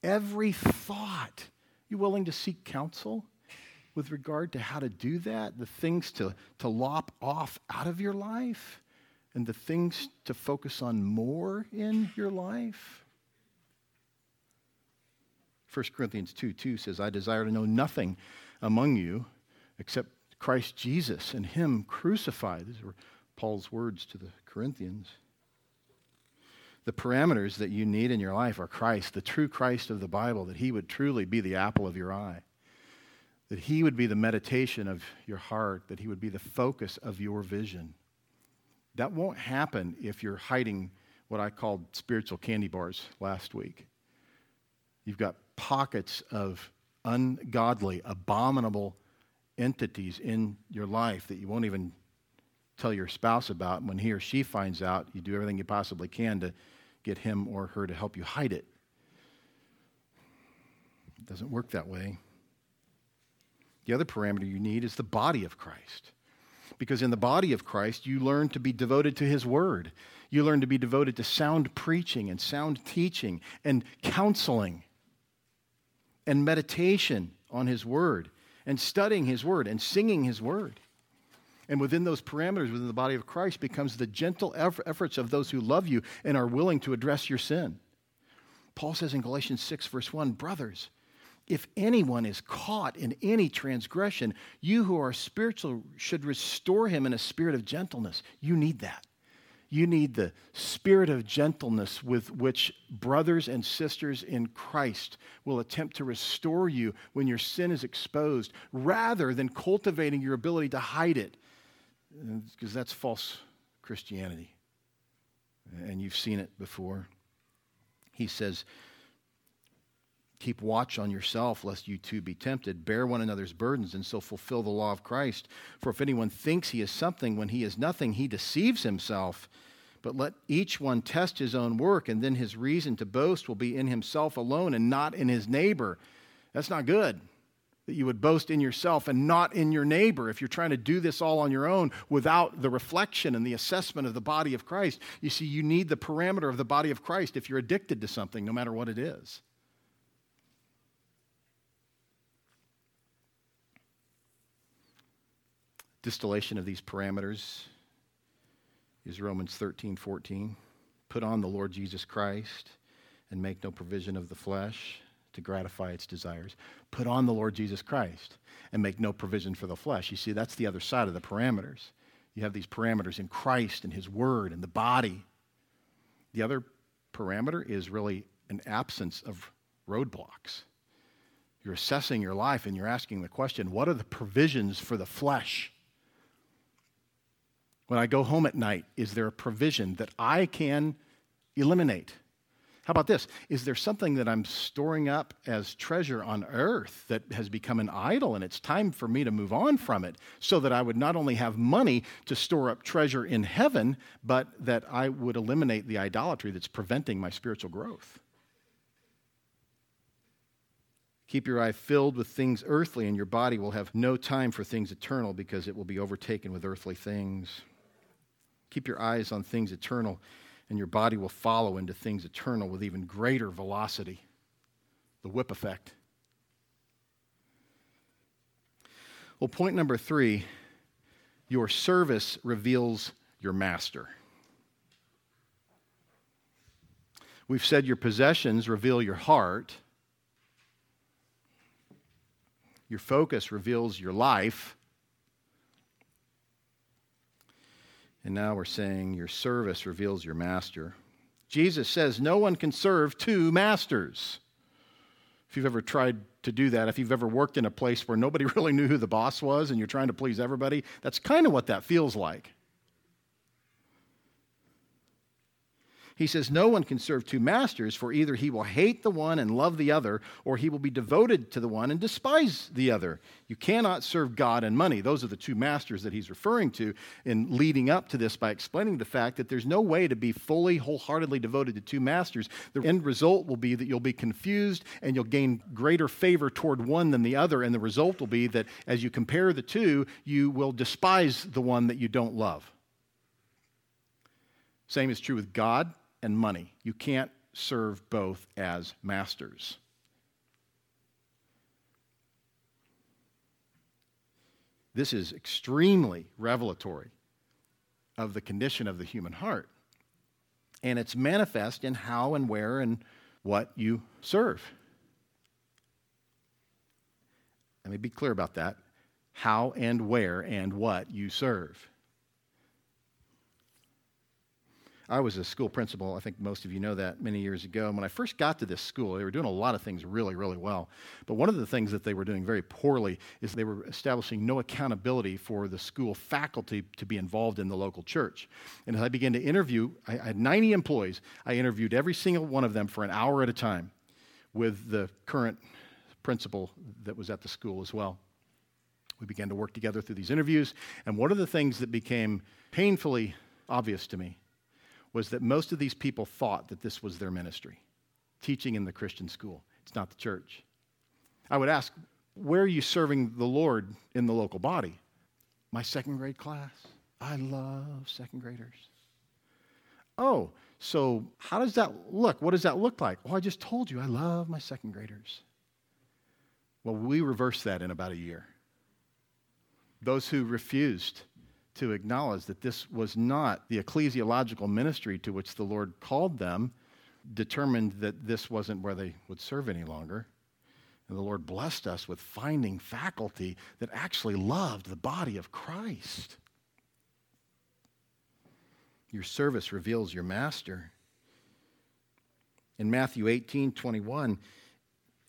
Every thought. You willing to seek counsel with regard to how to do that? The things to lop off out of your life and the things to focus on more in your life? 1 Corinthians 2:2 says, "I desire to know nothing among you except Christ Jesus and him crucified." These were Paul's words to the Corinthians. The parameters that you need in your life are Christ, the true Christ of the Bible, that he would truly be the apple of your eye, that he would be the meditation of your heart, that he would be the focus of your vision. That won't happen if you're hiding what I called spiritual candy bars last week. You've got pockets of ungodly, abominable entities in your life that you won't even tell your spouse about, and when he or she finds out, you do everything you possibly can to get him or her to help you hide it. It doesn't work that way. The other parameter you need is the body of Christ, because in the body of Christ, you learn to be devoted to his word. You learn to be devoted to sound preaching and sound teaching and counseling and meditation on his word and studying his word and singing his word. And within those parameters, within the body of Christ, becomes the gentle efforts of those who love you and are willing to address your sin. Paul says in Galatians 6, verse 1, "Brothers, if anyone is caught in any transgression, you who are spiritual should restore him in a spirit of gentleness." You need that. You need the spirit of gentleness with which brothers and sisters in Christ will attempt to restore you when your sin is exposed, rather than cultivating your ability to hide it. Because that's false Christianity. And you've seen it before. He says, "Keep watch on yourself, lest you too be tempted. Bear one another's burdens, and so fulfill the law of Christ. For if anyone thinks he is something when he is nothing, he deceives himself. But let each one test his own work, and then his reason to boast will be in himself alone and not in his neighbor." That's not good, that you would boast in yourself and not in your neighbor if you're trying to do this all on your own without the reflection and the assessment of the body of Christ. You see, you need the parameter of the body of Christ if you're addicted to something, no matter what it is. Distillation of these parameters is Romans 13:14. "Put on the Lord Jesus Christ and make no provision of the flesh to gratify its desires." Put on the Lord Jesus Christ and make no provision for the flesh. You see, that's the other side of the parameters. You have these parameters in Christ and his word and the body. The other parameter is really an absence of roadblocks. You're assessing your life and you're asking the question, what are the provisions for the flesh? when I go home at night, is there a provision that I can eliminate? How about this? Is there something that I'm storing up as treasure on earth that has become an idol, and it's time for me to move on from it, so that I would not only have money to store up treasure in heaven, but that I would eliminate the idolatry that's preventing my spiritual growth? Keep your eye filled with things earthly, and your body will have no time for things eternal, because it will be overtaken with earthly things. Keep your eyes on things eternal, and your body will follow into things eternal with even greater velocity. The whip effect. Well, point number 3, your service reveals your master. We've said your possessions reveal your heart. Your focus reveals your life. And now we're saying your service reveals your master. Jesus says no one can serve 2 masters. If you've ever tried to do that, if you've ever worked in a place where nobody really knew who the boss was and you're trying to please everybody, that's kind of what that feels like. He says no one can serve 2 masters, for either he will hate the one and love the other, or he will be devoted to the one and despise the other. You cannot serve God and money. Those are the 2 masters that he's referring to in leading up to this by explaining the fact that there's no way to be fully, wholeheartedly devoted to 2 masters. The end result will be that you'll be confused and you'll gain greater favor toward one than the other, and the result will be that as you compare the 2, you will despise the one that you don't love. Same is true with God and money. You can't serve both as masters. This is extremely revelatory of the condition of the human heart. And it's manifest in how and where and what you serve. Let me be clear about that. How and where and what you serve. I was a school principal, I think most of you know that, many years ago. And when I first got to this school, they were doing a lot of things really, really well. But one of the things that they were doing very poorly is they were establishing no accountability for the school faculty to be involved in the local church. And as I began to interview, I had 90 employees. I interviewed every single one of them for an hour at a time with the current principal that was at the school as well. We began to work together through these interviews. And one of the things that became painfully obvious to me was that most of these people thought that this was their ministry, teaching in the Christian school. It's not the church. I would ask, where are you serving the Lord in the local body? My 2nd grade class. I love 2nd graders. Oh, so how does that look? What does that look like? Oh, I just told you I love my 2nd graders. Well, we reversed that in about a year. Those who refused to acknowledge that this was not the ecclesiological ministry to which the Lord called them, determined that this wasn't where they would serve any longer. And the Lord blessed us with finding faculty that actually loved the body of Christ. Your service reveals your master. In Matthew 18:21,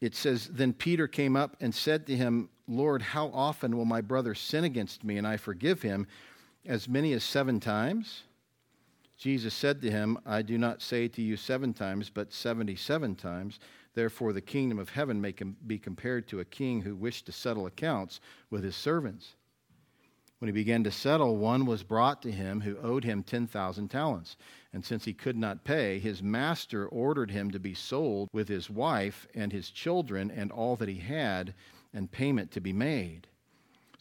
it says, "Then Peter came up and said to him, 'Lord, how often will my brother sin against me and I forgive him? As many as 7 times?' Jesus said to him, 'I do not say to you 7 times, but 77 times. Therefore the kingdom of heaven may be compared to a king who wished to settle accounts with his servants. When he began to settle, one was brought to him who owed him 10,000 talents. And since he could not pay, his master ordered him to be sold with his wife and his children and all that he had, and payment to be made.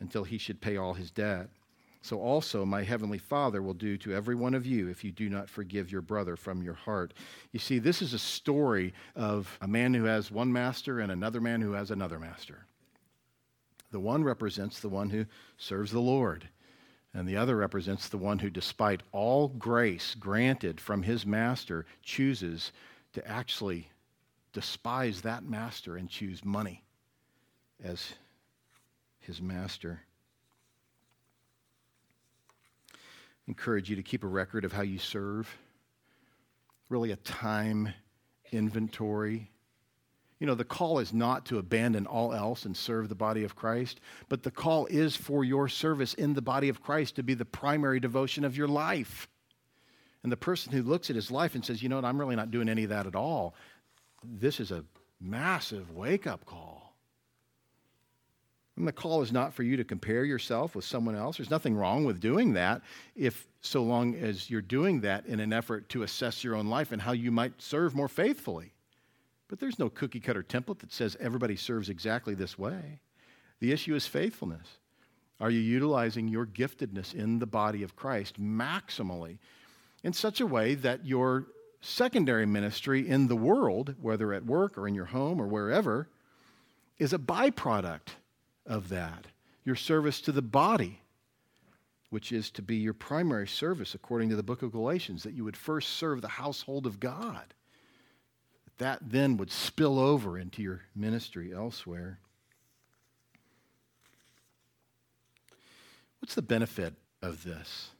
until he should pay all his debt. So also my heavenly Father will do to every one of you if you do not forgive your brother from your heart. You see, this is a story of a man who has one master and another man who has another master. The one represents the one who serves the Lord. And the other represents the one who, despite all grace granted from his master, chooses to actually despise that master and choose money as his master. I encourage you to keep a record of how you serve. Really a time inventory. You know, the call is not to abandon all else and serve the body of Christ, but the call is for your service in the body of Christ to be the primary devotion of your life. And the person who looks at his life and says, you know what, I'm really not doing any of that at all, this is a massive wake-up call. And the call is not for you to compare yourself with someone else. There's nothing wrong with doing that, if so long as you're doing that in an effort to assess your own life and how you might serve more faithfully. But there's no cookie-cutter template that says everybody serves exactly this way. The issue is faithfulness. Are you utilizing your giftedness in the body of Christ maximally in such a way that your secondary ministry in the world, whether at work or in your home or wherever, is a byproduct of that? Your service to the body, which is to be your primary service according to the book of Galatians, that you would first serve the household of God. That then would spill over into your ministry elsewhere. What's the benefit of this?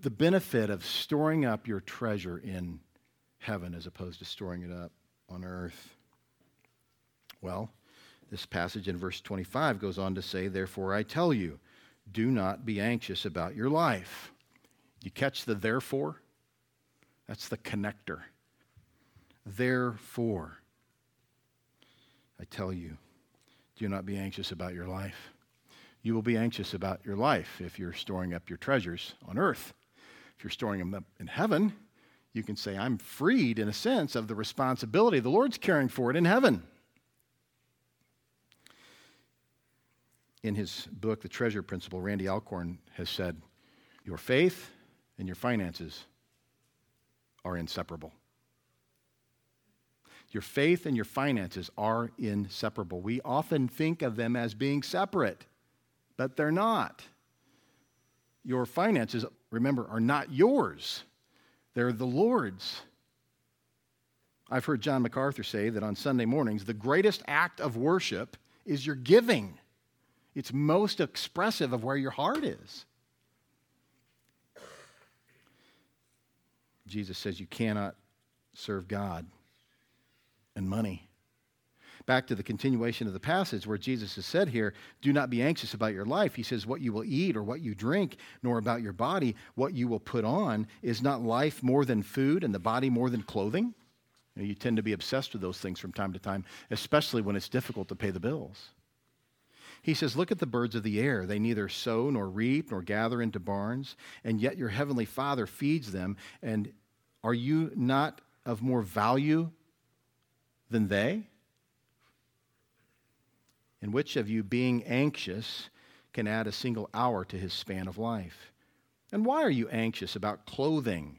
The benefit of storing up your treasure in heaven as opposed to storing it up on earth. Well, this passage in verse 25 goes on to say, therefore I tell you, do not be anxious about your life. You catch the therefore? That's the connector. Therefore, I tell you, do not be anxious about your life. You will be anxious about your life if you're storing up your treasures on earth. If you're storing them up in heaven, you can say, I'm freed, in a sense, of the responsibility. The Lord's caring for it in heaven. In his book, The Treasure Principle, Randy Alcorn has said, your faith and your finances are inseparable. Your faith and your finances are inseparable. We often think of them as being separate, but they're not. Your finances, remember, are not yours. They're the Lord's. I've heard John MacArthur say that on Sunday mornings, the greatest act of worship is your giving. It's most expressive of where your heart is. Jesus says you cannot serve God and money. Back to the continuation of the passage where Jesus has said here, do not be anxious about your life. He says what you will eat or what you drink, nor about your body, what you will put on. Is not life more than food and the body more than clothing? You tend to be obsessed with those things from time to time, especially when it's difficult to pay the bills. He says, look at the birds of the air. They neither sow nor reap nor gather into barns, and yet your heavenly Father feeds them. And are you not of more value than they? And which of you, being anxious, can add a single hour to his span of life? And why are you anxious about clothing?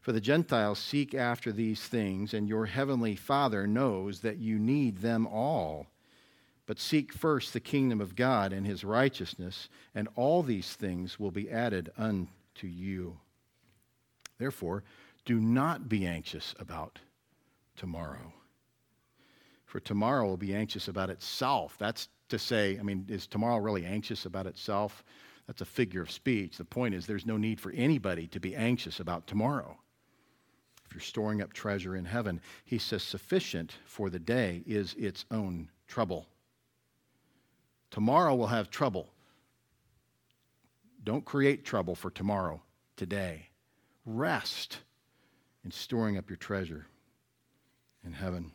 For the Gentiles seek after these things, and your heavenly Father knows that you need them all. But seek first the kingdom of God and his righteousness, and all these things will be added unto you. Therefore do not be anxious about tomorrow. For tomorrow will be anxious about itself. That's to say, is tomorrow really anxious about itself? That's a figure of speech. The point is there's no need for anybody to be anxious about tomorrow. If you're storing up treasure in heaven. He says, sufficient for the day is its own trouble. Tomorrow will have trouble. Don't create trouble for tomorrow, today. Rest in storing up your treasure in heaven.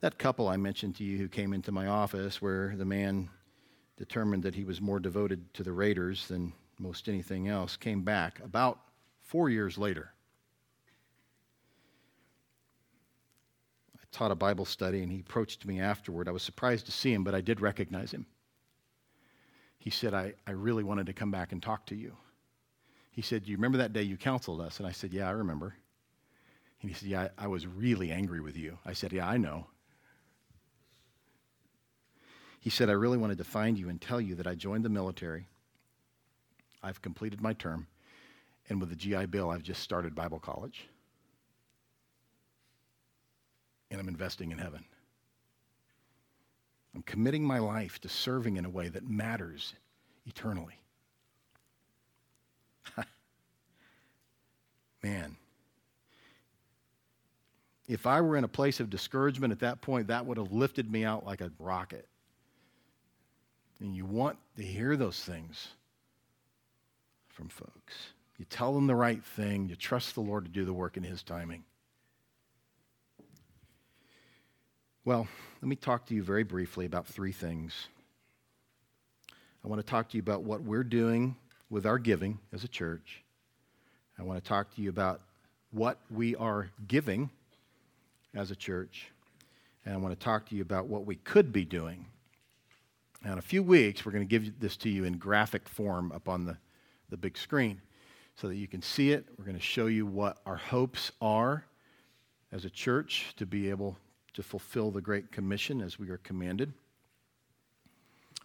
That couple I mentioned to you who came into my office where the man determined that he was more devoted to the Raiders than most anything else came back about 4 years later. I taught a Bible study and he approached me afterward. I was surprised to see him, but I did recognize him. He said, I really wanted to come back and talk to you. He said, do you remember that day you counseled us? And I said, yeah, I remember. And he said, yeah, I was really angry with you. I said, yeah, I know. He said, I really wanted to find you and tell you that I joined the military. I've completed my term. And with the GI Bill, I've just started Bible college. And I'm investing in heaven. I'm committing my life to serving in a way that matters eternally. Man. If I were in a place of discouragement at that point, that would have lifted me out like a rocket. And you want to hear those things from folks. You tell them the right thing. You trust the Lord to do the work in His timing. Well, let me talk to you very briefly about three things. I want to talk to you about what we're doing with our giving as a church. I want to talk to you about what we are giving as a church, and I want to talk to you about what we could be doing. Now, in a few weeks, we're going to give this to you in graphic form up on the big screen so that you can see it. We're going to show you what our hopes are as a church to be able to fulfill the Great Commission as we are commanded.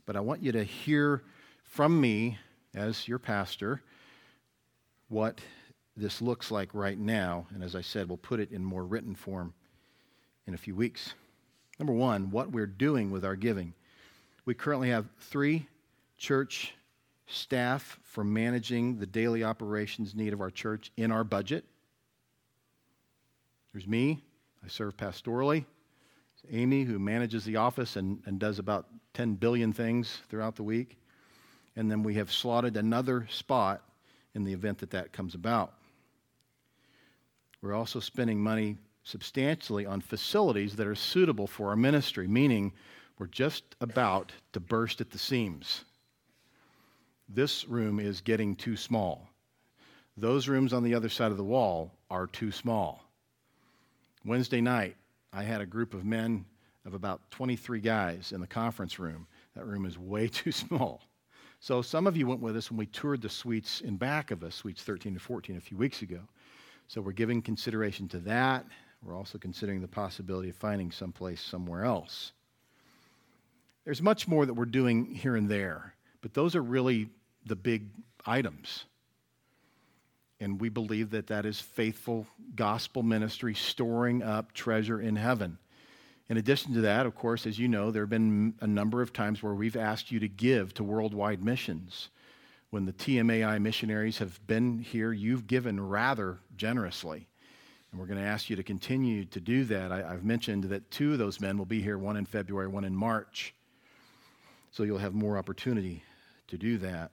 But I want you to hear from me as your pastor what this looks like right now, and as I said, we'll put it in more written form in a few weeks. Number one, what we're doing with our giving. We currently have 3 church staff for managing the daily operations need of our church in our budget. There's me. I serve pastorally. There's Amy, who manages the office and does about 10 billion things throughout the week. And then we have slotted another spot in the event that that comes about. We're also spending money substantially on facilities that are suitable for our ministry, meaning we're just about to burst at the seams. This room is getting too small. Those rooms on the other side of the wall are too small. Wednesday night, I had a group of men of about 23 guys in the conference room. That room is way too small. So some of you went with us when we toured the suites in back of us, suites 13 and 14, a few weeks ago. So we're giving consideration to that. We're also considering the possibility of finding someplace somewhere else. There's much more that we're doing here and there, but those are really the big items. And we believe that that is faithful gospel ministry, storing up treasure in heaven. In addition to that, of course, as you know, there have been a number of times where we've asked you to give to worldwide missions. When the TMAI missionaries have been here, you've given rather generously. And we're going to ask you to continue to do that. I've mentioned that 2 of those men will be here, one in February, one in March. So you'll have more opportunity to do that.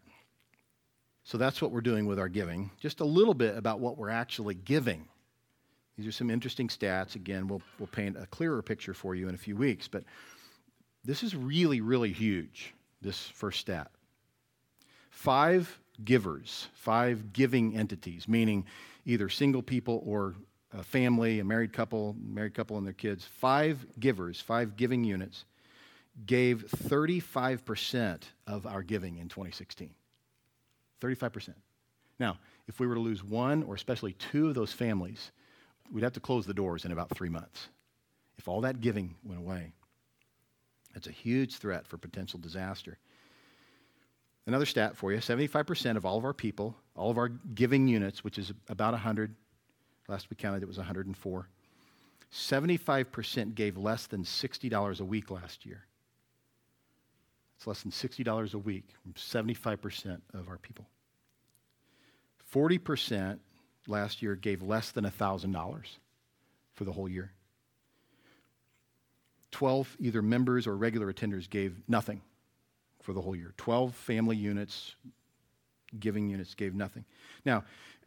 So that's what we're doing with our giving. Just a little bit about what we're actually giving. These are some interesting stats. Again, we'll paint a clearer picture for you in a few weeks. But this is really, really huge, this first stat. 5 giving entities, meaning either single people or a family, a married couple and their kids. 5 giving units, gave 35% of our giving in 2016. 35%. Now, if we were to lose one or especially 2 of those families, we'd have to close the doors in about 3 months. If all that giving went away, that's a huge threat for potential disaster. Another stat for you, 75% of all of our people, all of our giving units, which is about 100, last we counted it was 104, 75% gave less than $60 a week last year. It's less than $60 a week from 75% of our people. 40% last year gave less than $1,000 for the whole year. 12 either members or regular attenders gave nothing for the whole year. 12 family units, giving units, gave nothing. Now,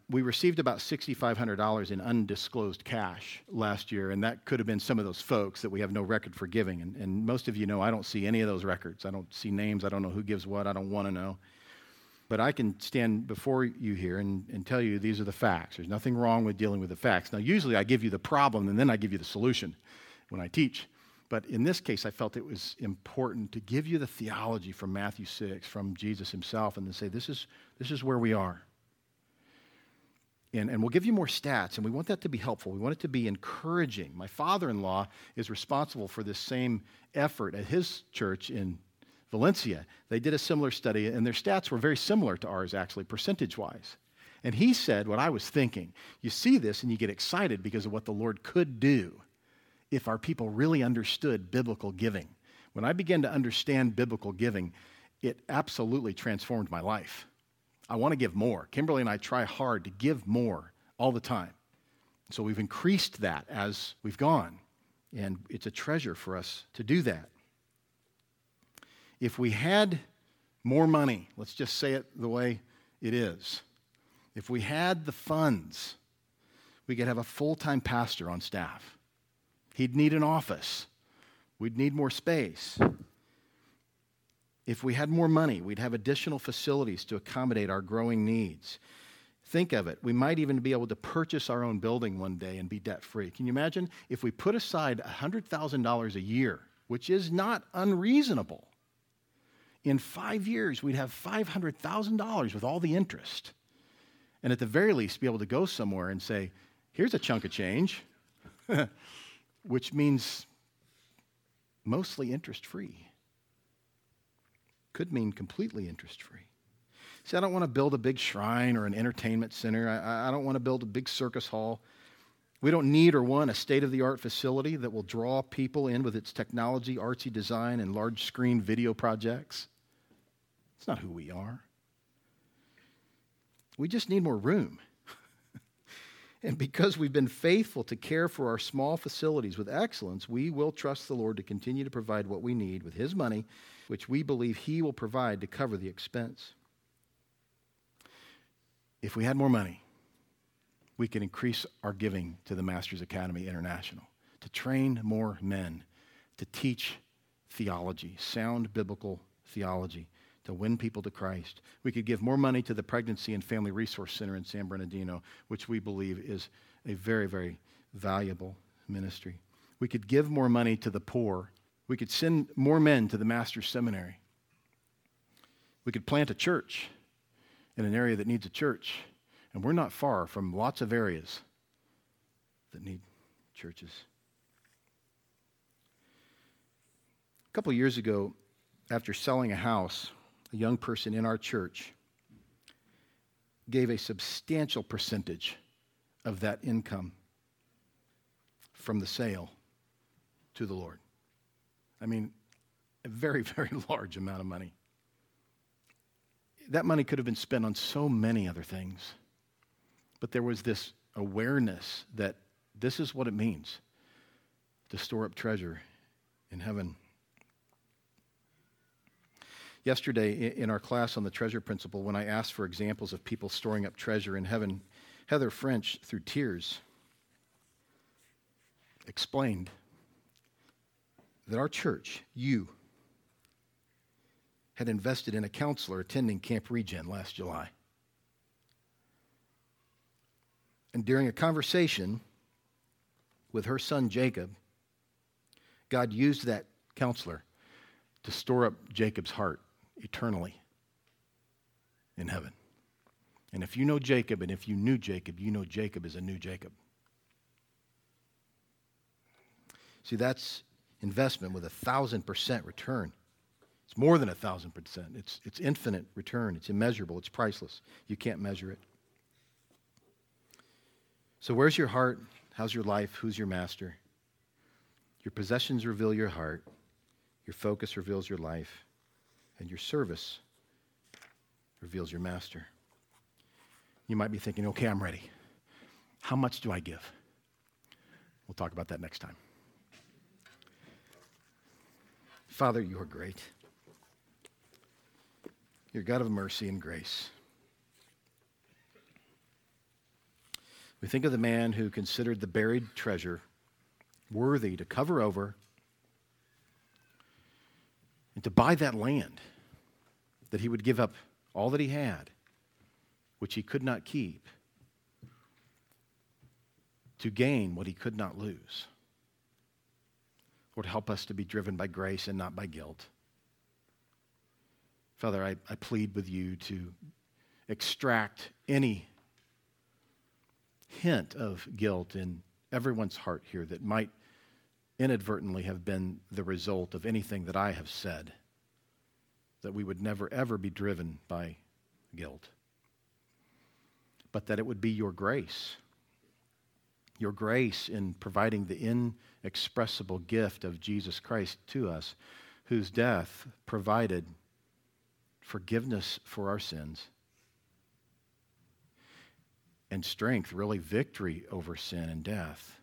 we received about $6,500 in undisclosed cash last year, and that could have been some of those folks that we have no record for giving. And most of you know I don't see any of those records. I don't see names. I don't know who gives what. I don't want to know. But I can stand before you here and tell you these are the facts. There's nothing wrong with dealing with the facts. Now, usually I give you the problem, and then I give you the solution when I teach. But in this case, I felt it was important to give you the theology from Matthew 6, from Jesus himself, and to say, this is where we are. And we'll give you more stats, and we want that to be helpful. We want it to be encouraging. My father-in-law is responsible for this same effort at his church in Valencia. They did a similar study, and their stats were very similar to ours, actually, percentage-wise. And he said what I was thinking. You see this, and you get excited because of what the Lord could do if our people really understood biblical giving. When I began to understand biblical giving, it absolutely transformed my life. I want to give more. Kimberly and I try hard to give more all the time. So we've increased that as we've gone, and it's a treasure for us to do that. If we had more money, let's just say it the way it is. If we had the funds, we could have a full-time pastor on staff. He'd need an office. We'd need more space. If we had more money, we'd have additional facilities to accommodate our growing needs. Think of it. We might even be able to purchase our own building one day and be debt-free. Can you imagine if we put aside $100,000 a year, which is not unreasonable? In 5 years, we'd have $500,000 with all the interest. And at the very least, be able to go somewhere and say, here's a chunk of change, which means mostly interest-free. Could mean completely interest-free. See, I don't want to build a big shrine or an entertainment center. I don't want to build a big circus hall. We don't need or want a state-of-the-art facility that will draw people in with its technology, artsy design, and large-screen video projects. It's not who we are. We just need more room. And because we've been faithful to care for our small facilities with excellence, we will trust the Lord to continue to provide what we need with His money, which we believe He will provide to cover the expense. If we had more money, we could increase our giving to the Masters Academy International, to train more men, to teach theology, sound biblical theology, to win people to Christ. We could give more money to the Pregnancy and Family Resource Center in San Bernardino, which we believe is a very, very valuable ministry. We could give more money to the poor. We could send more men to the Master's Seminary. We could plant a church in an area that needs a church. And we're not far from lots of areas that need churches. A couple years ago, after selling a house, a young person in our church gave a substantial percentage of that income from the sale to the Lord. I mean, a very, very large amount of money. That money could have been spent on so many other things, but there was this awareness that this is what it means to store up treasure in heaven. Yesterday in our class on the treasure principle, when I asked for examples of people storing up treasure in heaven, Heather French, through tears, explained that our church, you, had invested in a counselor attending Camp Regen last July. And during a conversation with her son Jacob, God used that counselor to store up Jacob's heart eternally in heaven. And if you know Jacob, and if you knew Jacob, you know Jacob is a new Jacob. See, that's investment with 1,000% return. It's more than 1,000%. It's infinite return. It's immeasurable. It's priceless. You can't measure it. So where's your heart? How's your life? Who's your master? Your possessions reveal your heart. Your focus reveals your life. And your service reveals your master. You might be thinking, okay, I'm ready. How much do I give? We'll talk about that next time. Father, you are great. You're God of mercy and grace. We think of the man who considered the buried treasure worthy to cover over and to buy that land, that he would give up all that he had, which he could not keep, to gain what he could not lose. Lord, help us to be driven by grace and not by guilt. Father, I plead with you to extract any hint of guilt in everyone's heart here that might inadvertently have been the result of anything that I have said, that we would never, ever be driven by guilt, but that it would be your grace in providing the inexpressible gift of Jesus Christ to us, whose death provided forgiveness for our sins and strength, really victory over sin and death,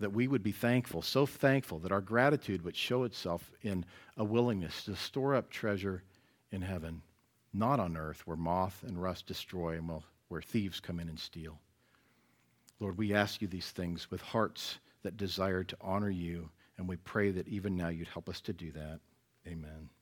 that we would be thankful, so thankful that our gratitude would show itself in a willingness to store up treasure in heaven, not on earth where moth and rust destroy and where thieves come in and steal. Lord, we ask you these things with hearts that desire to honor you, and we pray that even now you'd help us to do that. Amen.